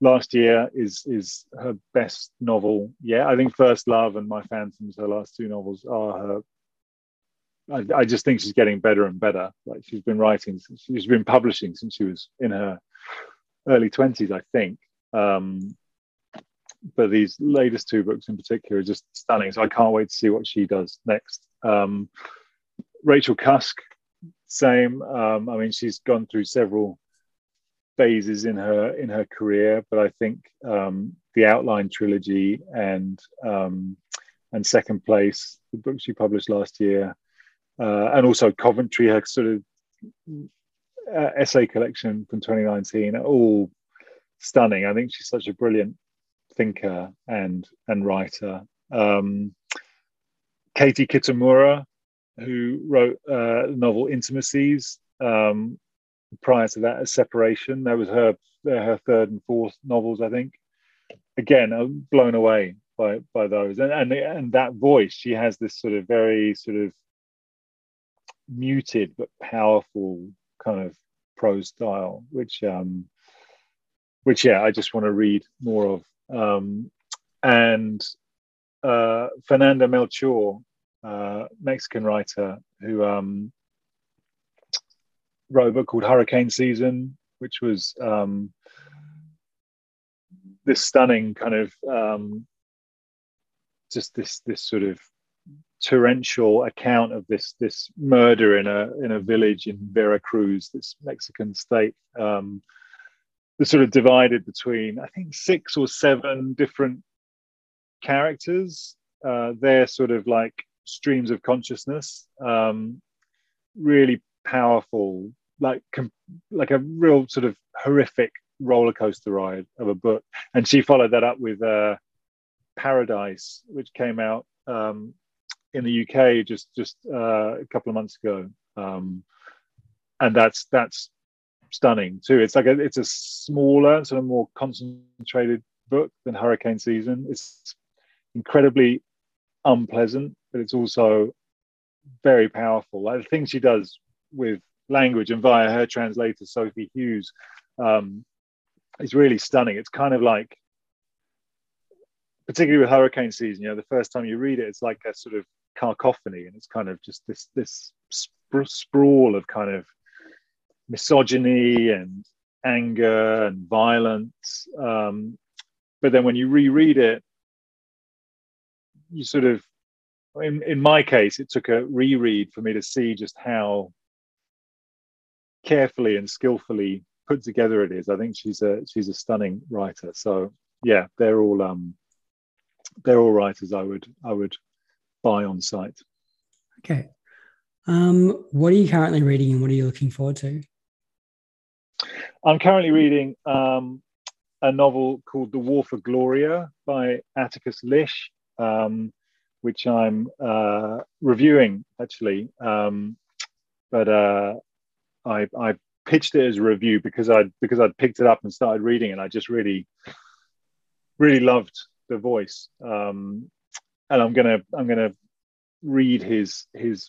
last year, is is her best novel. Yeah, I think First Love and My Phantoms, her last two novels, are her. I, I just think she's getting better and better. Like she's been writing, since, she's been publishing since she was in her early twenties, I think. Um, but these latest two books in particular are just stunning. So I can't wait to see what she does next. Um, Rachel Cusk, same. Um, I mean, she's gone through several phases in her in her career, but I think um, the Outline trilogy and um, and Second Place, the book she published last year, uh, and also Coventry, her sort of uh, essay collection from twenty nineteen, are all stunning. I think she's such a brilliant thinker and and writer. Um, Katie Kitamura, who wrote uh, the novel Intimacies, um, prior to that as Separation. That was her her third and fourth novels, I think. Again, I'm blown away by by those. And and and that voice, she has this sort of very sort of muted but powerful kind of prose style, which um, which yeah, I just want to read more of. Um, and uh, Fernanda Melchor, uh, Mexican writer who um, wrote a book called Hurricane Season, which was um, this stunning kind of um, just this this sort of torrential account of this this murder in a in a village in Veracruz, this Mexican state. Um, They're sort of divided between, I think, six or seven different characters. Uh, they're sort of like streams of consciousness, um, really powerful, like com- like a real sort of horrific roller coaster ride of a book. And she followed that up with uh, Paradise, which came out um, in the U K just just uh, a couple of months ago, um, and that's that's. stunning too. It's like a, it's a smaller, sort of more concentrated book than Hurricane Season. It's incredibly unpleasant, but it's also very powerful. Like the thing she does with language and via her translator Sophie Hughes um, is really stunning. It's kind of like, particularly with Hurricane Season, you know, the first time you read it, it's like a sort of cacophony, and it's kind of just this this spr- sprawl of kind of misogyny and anger and violence, um, but then when you reread it, you sort of, in, in my case, it took a reread for me to see just how carefully and skillfully put together it is. I think she's a she's a stunning writer. So yeah, they're all um, they're all writers I would I would buy on sight. Okay. Um, what are you currently reading, and what are you looking forward to? I'm currently reading um, a novel called The War for Gloria by Atticus Lish, um, which I'm uh, reviewing, actually. Um, but uh, I, I pitched it as a review because I'd, because I'd picked it up and started reading it, and I just really, really loved the voice. Um, and I'm going to I'm gonna read his his...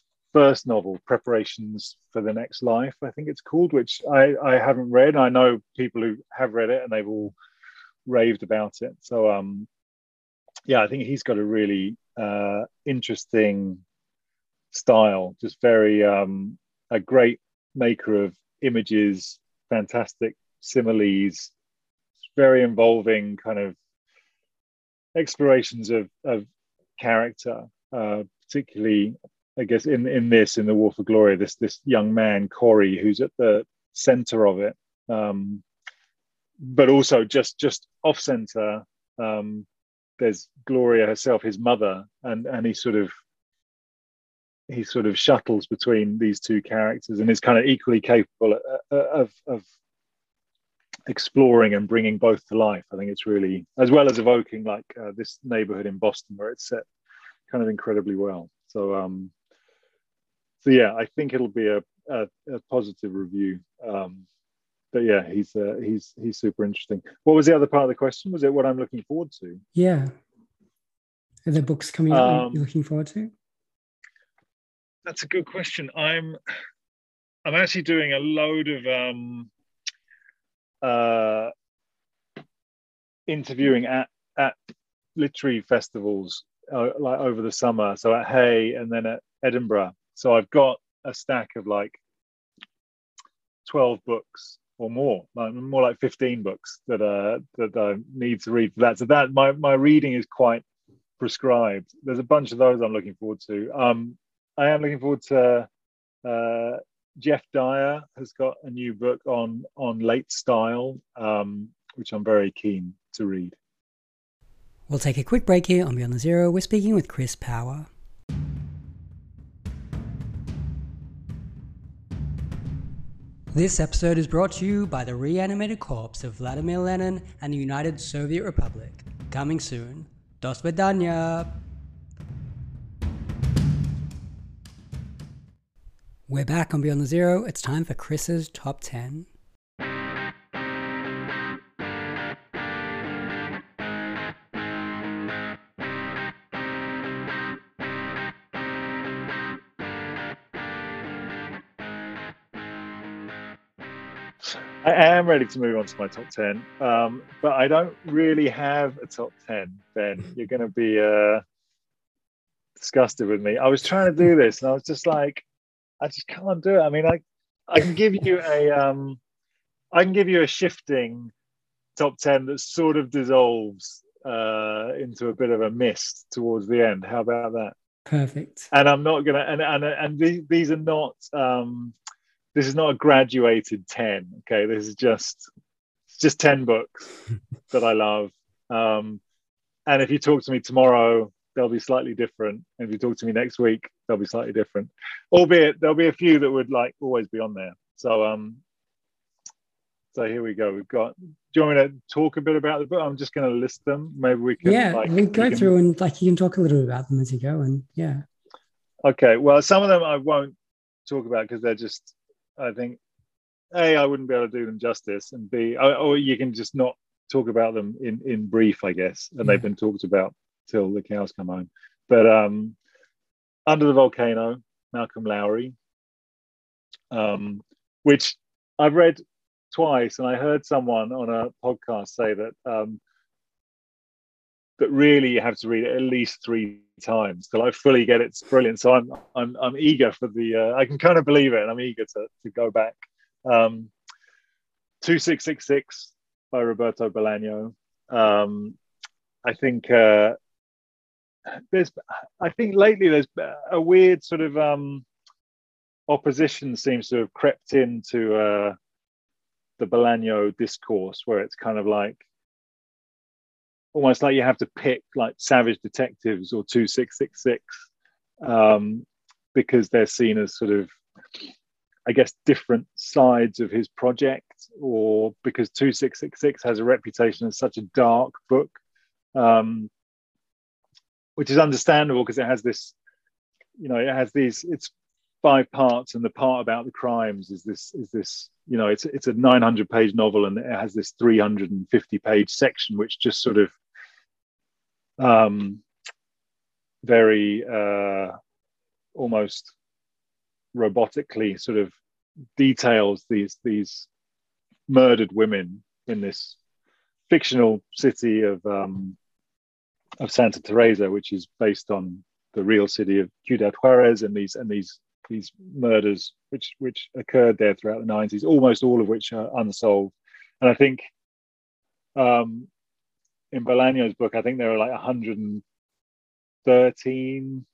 first novel, Preparations for the Next Life, I think it's called, which I, I haven't read. I know people who have read it, and they've all raved about it. So, um, yeah, I think he's got a really uh, interesting style, just very, um, a great maker of images, fantastic similes, very involving kind of explorations of, of character, uh, particularly I guess in, in this, in The War for Gloria, this this young man, Corey, who's at the center of it, um, but also just just off center, um, there's Gloria herself, his mother, and and he sort of he sort of shuttles between these two characters and is kind of equally capable of of exploring and bringing both to life. I think it's really, as well as evoking like uh, this neighborhood in Boston where it's set kind of incredibly well. So, um, So yeah, I think it'll be a, a, a positive review. Um, but yeah, he's uh, he's he's super interesting. What was the other part of the question? Was it what I'm looking forward to? Yeah, are there books coming um, out you're looking forward to? That's a good question. I'm I'm actually doing a load of um, uh, interviewing at at literary festivals uh, like over the summer. So at Hay and then at Edinburgh. So I've got a stack of like twelve books or more, like more like fifteen books that uh, that I need to read for that. So that my my reading is quite prescribed. There's a bunch of those I'm looking forward to. Um, I am looking forward to uh, Jeff Dyer has got a new book on on late style, um, which I'm very keen to read. We'll take a quick break here on Beyond the Zero. We're speaking with Chris Power. This episode is brought to you by the reanimated corpse of Vladimir Lenin and the United Soviet Republic. Coming soon, do svidaniya. We're back on Beyond the Zero. It's time for Chris's Top ten. I am ready to move on to my top ten, um, but I don't really have a top ten, Ben. You're going to be uh, disgusted with me. I was trying to do this, and I was just like, I just can't do it. I mean, I I can give you a um, I can give you a shifting top ten that sort of dissolves uh, into a bit of a mist towards the end. How about that? Perfect. And I'm not gonna, and and and these, these are not. Um, This is not a graduated ten, okay? This is just it's just ten books that I love. Um, and if you talk to me tomorrow, they'll be slightly different. And if you talk to me next week, they'll be slightly different. Albeit, there'll be a few that would like always be on there. So um, so here we go. We've got, do you want me to talk a bit about the book? I'm just going to list them. Maybe we can- Yeah, like, we go we can... through and like you can talk a little bit about them as you go and yeah. Okay, well, some of them I won't talk about because they're just, I think, A, I wouldn't be able to do them justice, and B, or you can just not talk about them in, in brief, I guess, and yeah. They've been talked about till the cows come home. But um, Under the Volcano, Malcolm Lowry, um, which I've read twice, and I heard someone on a podcast say that um, that really you have to read it at least three times till I fully get it's brilliant. So I'm I'm I'm eager for the. Uh, I can kind of believe it, and I'm eager to to go back. Um, twenty-six sixty-six by Roberto Bolaño. Um, I think uh, there's. I think lately there's a weird sort of um, opposition seems to have crept into uh, the Bolaño discourse, where it's kind of like. Almost like you have to pick like Savage Detectives or twenty-six sixty-six um, because they're seen as sort of, I guess, different sides of his project, or because twenty-six sixty-six has a reputation as such a dark book, um, which is understandable because it has this, you know, it has these, it's five parts, and the part about the crimes is this, is this, you know, it's it's a nine hundred page novel, and it has this three hundred fifty page section, which just sort of, um, very uh, almost robotically sort of details these these murdered women in this fictional city of um, of Santa Teresa, which is based on the real city of Ciudad Juarez, and these and these these murders which which occurred there throughout the nineties, almost all of which are unsolved. And I think um, in Bolaño's book, I think there are like one hundred thirteen,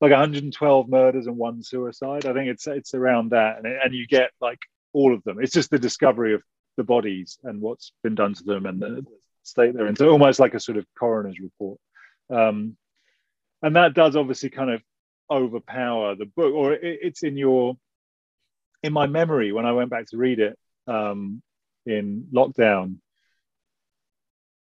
like one hundred twelve murders and one suicide. I think it's it's around that, and, it, and you get like all of them. It's just the discovery of the bodies and what's been done to them and the state they're in. So almost like a sort of coroner's report. Um, and that does obviously kind of overpower the book, or it, it's in your in my memory when I went back to read it um in lockdown.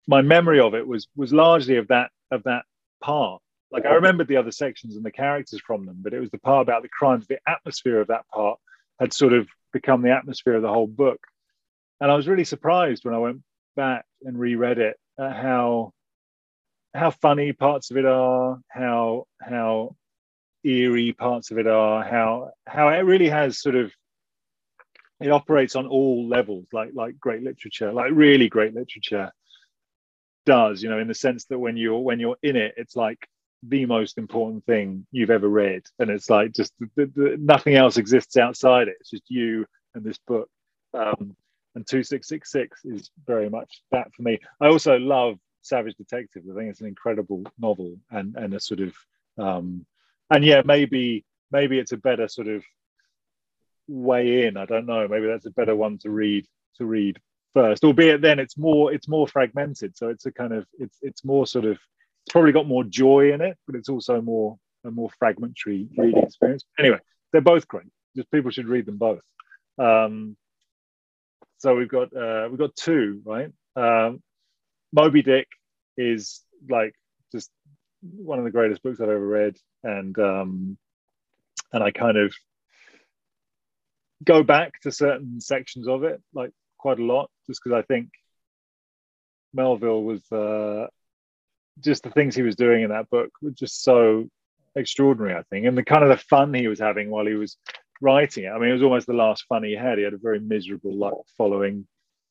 My memory of it was was largely of that of that part. Like I remembered the other sections and the characters from them, but it was the part about the crimes. The atmosphere of that part had sort of become the atmosphere of the whole book, and I was really surprised when I went back and reread it at how how funny parts of it are, how how eerie parts of it are, how how it really has sort of, it operates on all levels like like great literature, like really great literature does, you know, in the sense that when you're when you're in it, it's like the most important thing you've ever read, and it's like just the, the, nothing else exists outside it. It's just you and this book. Um, and twenty-six sixty-six is very much that for me. I also love Savage Detectives. I think it's an incredible novel, and and a sort of um, and yeah, maybe maybe it's a better sort of weigh in. I don't know. Maybe that's a better one to read to read first. Albeit then it's more it's more fragmented. So it's a kind of it's it's more sort of it's probably got more joy in it, but it's also more a more fragmentary reading experience. Anyway, they're both great. Just people should read them both. Um, so we've got uh, we've got two, right? Um, Moby Dick is like just one of the greatest books I've ever read, and um, and I kind of go back to certain sections of it like quite a lot, just because I think Melville was uh, just the things he was doing in that book were just so extraordinary, I think, and the kind of the fun he was having while he was writing it. I mean, it was almost the last fun he had. He had a very miserable life following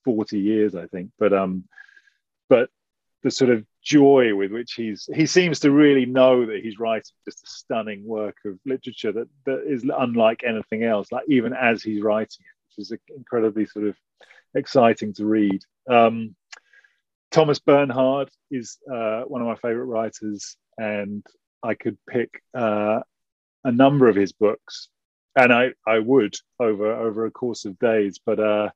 forty years, I think, but um, but the sort of joy with which he's he seems to really know that he's writing just a stunning work of literature that that is unlike anything else, like even as he's writing it, which is incredibly sort of exciting to read. Um, Thomas Bernhard is uh, one of my favorite writers, and I could pick uh, a number of his books, and I, I would over over a course of days, but uh,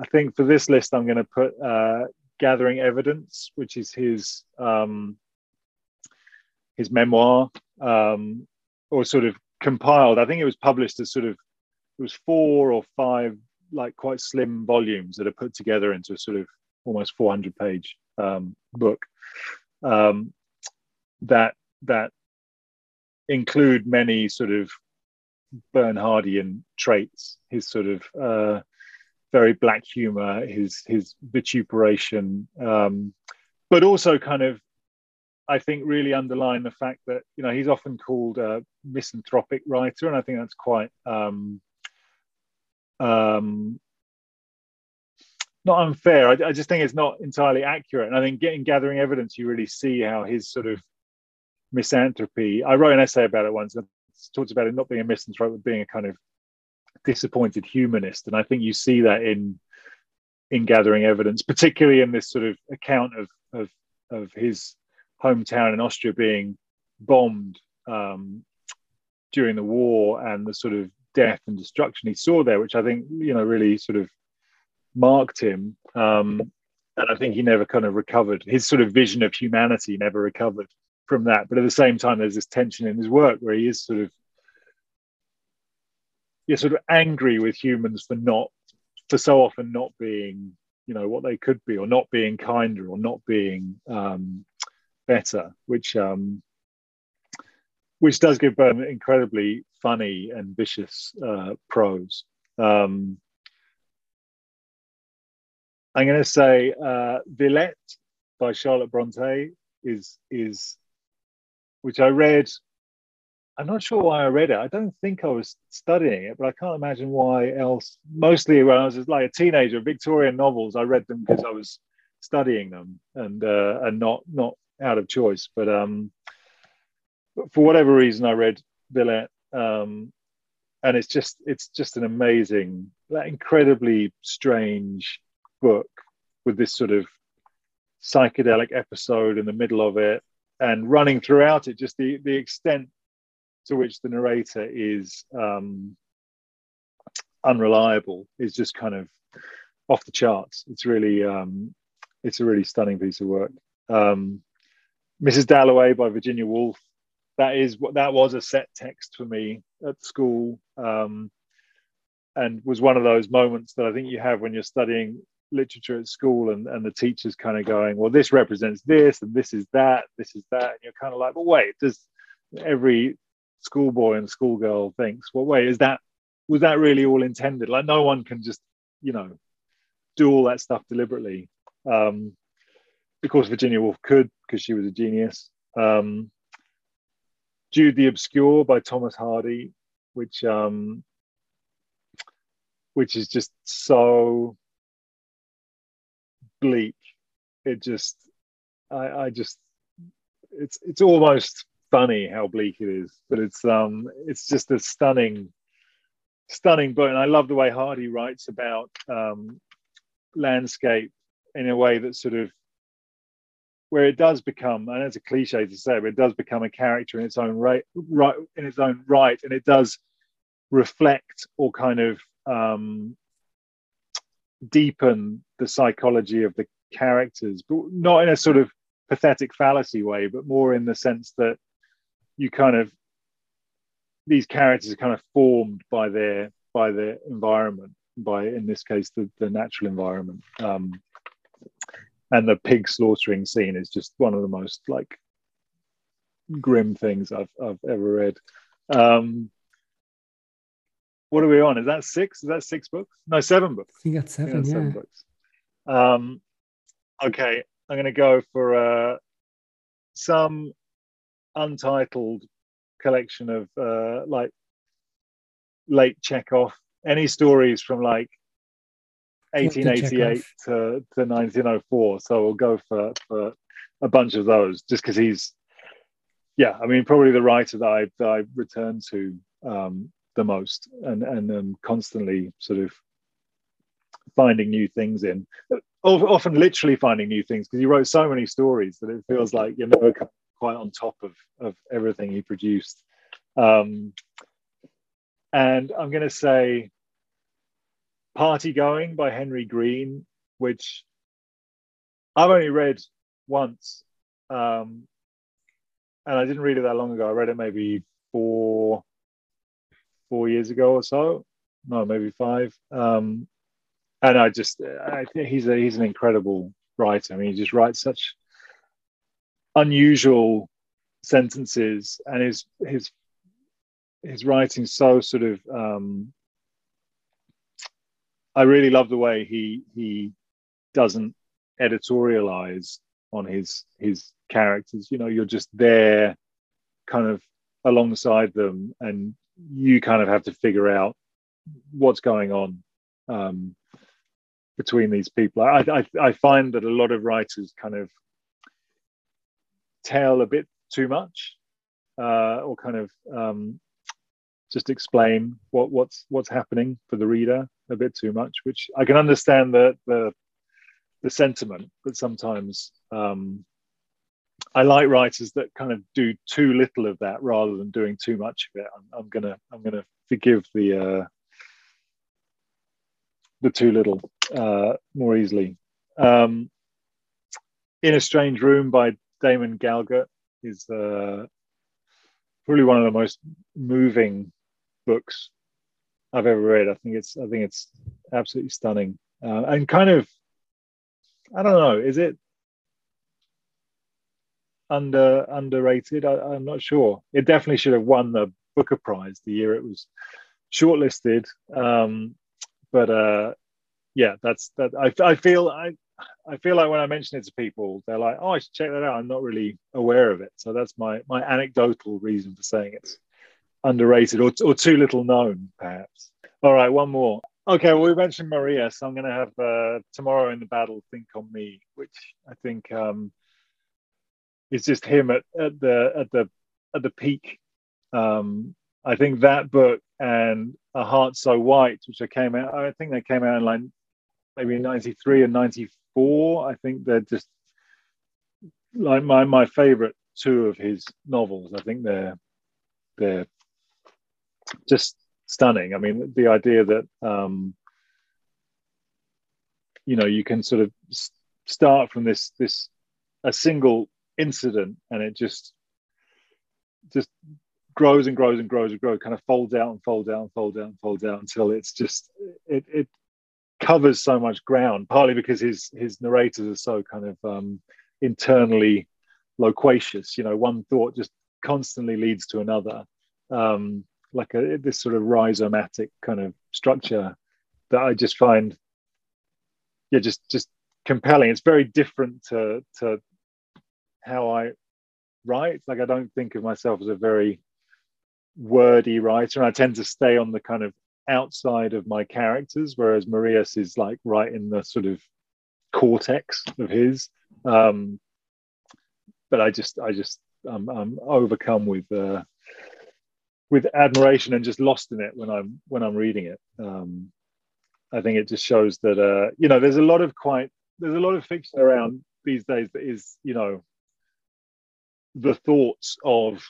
I think for this list I'm going to put uh, Gathering Evidence, which is his um, his memoir, um, or sort of compiled. I think it was published as sort of it was four or five like quite slim volumes that are put together into a sort of almost four hundred page um, book um, that that include many sort of Bernhardian traits, his sort of uh, very black humor, his his vituperation, um, but also kind of, I think, really underline the fact that, you know, he's often called a misanthropic writer, and I think that's quite um, um, not unfair. I, I just think it's not entirely accurate, and I think in Gathering Evidence, you really see how his sort of misanthropy. I wrote an essay about it once. Talks about it not being a misanthrope, but being a kind of disappointed humanist, and I think you see that in in Gathering Evidence, particularly in this sort of account of of, of his hometown in Austria being bombed um, during the war, and the sort of death and destruction he saw there, which I think, you know, really sort of marked him, um, and I think he never kind of recovered. His sort of vision of humanity never recovered from that, but at the same time there's this tension in his work where he is sort of you're sort of angry with humans for not for so often not being, you know, what they could be, or not being kinder, or not being um better, which um which does give Bernhard incredibly funny and vicious uh prose. um I'm going to say uh Villette by Charlotte Brontë is is which I read. I'm not sure why I read it. I don't think I was studying it, but I can't imagine why else. Mostly when I was like a teenager, Victorian novels, I read them because I was studying them, and uh, and not not out of choice. But um, for whatever reason, I read Villette, um, and it's just it's just an amazing, that incredibly strange book with this sort of psychedelic episode in the middle of it. And running throughout it, just the, the extent to which the narrator is um, unreliable is just kind of off the charts. It's really, um, it's a really stunning piece of work. Um, Missus Dalloway by Virginia Woolf. That is what that was a set text for me at school, um, and was one of those moments that I think you have when you're studying literature at school, and, and the teacher's kind of going, well, this represents this, and this is that, this is that, and you're kind of like, well, wait, does every schoolboy and schoolgirl thinks, well, wait, is that, was that really all intended? Like, no one can just, you know, do all that stuff deliberately. Um, of course, Virginia Woolf could, because she was a genius. Um, Jude the Obscure by Thomas Hardy, which, um, which is just so bleak. It just I, I just it's it's almost funny how bleak it is, but it's um it's just a stunning stunning book, and I love the way Hardy writes about um landscape in a way that sort of where it does become, and it's a cliche to say, but it does become a character in its own right, right in its own right, and it does reflect or kind of um, deepen the psychology of the characters, but not in a sort of pathetic fallacy way, but more in the sense that you kind of, these characters are kind of formed by their by their environment, by, in this case, the, the natural environment. Um, and the pig slaughtering scene is just one of the most like grim things I've I've ever read. Um, what are we on? Is that six? Is that six books? No, seven books. I think that's seven, I think that's seven yeah. books. Um, okay, I'm going to go for uh, some untitled collection of uh, like late Chekhov. Any stories from like eighteen eighty-eight to, to nineteen oh four. So we'll go for, for a bunch of those, just because he's, yeah, I mean, probably the writer that I, that I return to um, the most, and and um, constantly sort of finding new things in. Often literally finding new things, because he wrote so many stories that it feels like you're never quite on top of, of everything he produced. Um, and I'm going to say Party Going by Henry Green, which I've only read once. Um, and I didn't read it that long ago. I read it maybe four, four years ago or so. No, maybe five. Um, and I just, I think he's a, he's an incredible writer. I mean, he just writes such unusual sentences, and his his his writing so sort of um I really love the way he he doesn't editorialize on his his characters. You know, you're just there kind of alongside them, and you kind of have to figure out what's going on um between these people. I I, I find that a lot of writers kind of tell a bit too much, uh, or kind of um, just explain what, what's what's happening for the reader a bit too much. Which I can understand the the, the sentiment, but sometimes um, I like writers that kind of do too little of that rather than doing too much of it. I'm, I'm gonna I'm gonna forgive the uh, the too little uh, more easily. Um, In a Strange Room by Damon Galgut is uh, probably one of the most moving books I've ever read. I think it's I think it's absolutely stunning, uh, and kind of, I don't know, is it under underrated? I, I'm not sure. It definitely should have won the Booker Prize the year it was shortlisted. Um, but uh, yeah, that's that. I I feel I. I feel like when I mention it to people, they're like, "Oh, I should check that out." I'm not really aware of it, so that's my my anecdotal reason for saying it's underrated or or too little known, perhaps. All right, one more. Okay, well, we mentioned Maria, so I'm going to have uh, Tomorrow in the Battle, Think on Me, which I think um, is just him at, at the at the at the peak. Um, I think that book and A Heart So White, which I came out, I think they came out in like maybe ninety-three and ninety-four. I think they're just like my my favorite two of his novels. I think they're they're just stunning. I mean, the idea that um, you know, you can sort of start from this this a single incident, and it just just grows and grows and grows and grows, kind of folds out and folds out and folds out and folds out until it's just it it. covers so much ground, partly because his his narrators are so kind of um, internally loquacious. You know, one thought just constantly leads to another, um, like a, this sort of rhizomatic kind of structure that I just find, yeah, just just compelling. It's very different to to how I write. Like, I don't think of myself as a very wordy writer, and I tend to stay on the kind of outside of my characters, whereas Marias is like right in the sort of cortex of his. Um, but I just, I just, um, I'm overcome with uh, with admiration and just lost in it when I'm when I'm reading it. Um, I think it just shows that uh, you know, there's a lot of quite there's a lot of fiction around these days that is, you know, the thoughts of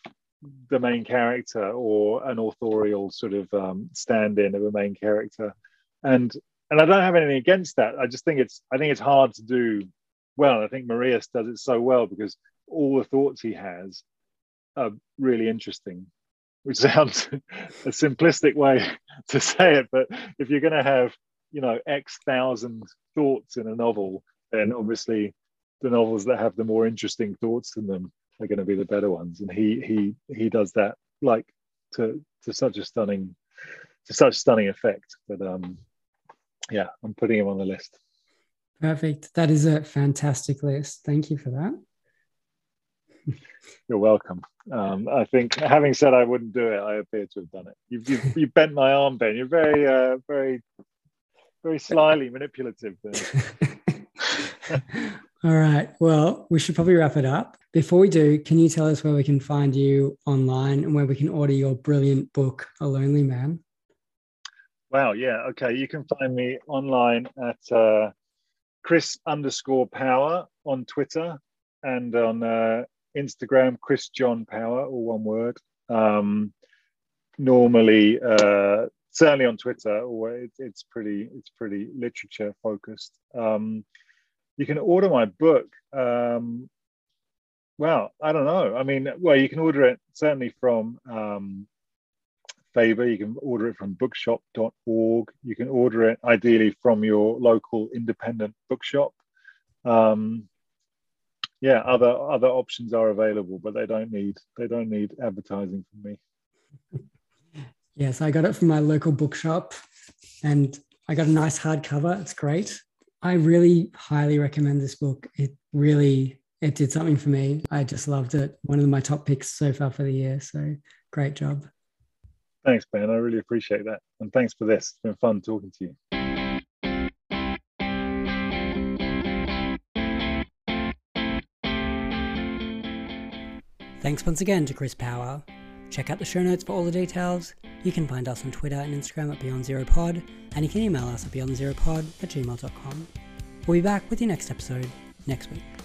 the main character, or an authorial sort of um, stand-in of a main character. And and I don't have anything against that. I just think it's I think it's hard to do well. I think Marías does it so well because all the thoughts he has are really interesting, which sounds a simplistic way to say it. But if you're going to have, you know, X thousand thoughts in a novel, then obviously the novels that have the more interesting thoughts in them are going to be the better ones. And he he he does that like to to such a stunning to such stunning effect that um yeah, I'm putting him on the list. Perfect. That is a fantastic list. Thank you for that. You're welcome. Um, I think, having said I wouldn't do it, I appear to have done it. You've you've, you've bent my arm, Ben. You're very uh, very very slyly manipulative there. All right. Well, we should probably wrap it up. Before we do, can you tell us where we can find you online and where we can order your brilliant book, A Lonely Man? Wow. Yeah. Okay. You can find me online at uh, Chris underscore Power on Twitter and on uh, Instagram, Chris John Power, all one word. Um, normally, uh, certainly on Twitter, or it, it's pretty, it's pretty literature focused. Um, You can order my book. Um, well, I don't know. I mean, well, you can order it certainly from um, Faber. You can order it from bookshop dot org. You can order it ideally from your local independent bookshop. Um, yeah, other other options are available, but they don't need they don't need advertising from me. Yes, I got it from my local bookshop, and I got a nice hardcover. It's great. I really highly recommend this book. It really, it did something for me. I just loved it. One of my top picks so far for the year. So great job. Thanks, Ben. I really appreciate that. And thanks for this. It's been fun talking to you. Thanks once again to Chris Power. Check out the show notes for all the details. You can find us on Twitter and Instagram at Beyond Zero Pod, and you can email us at beyondzeropod at gmail dot com. We'll be back with your next episode next week.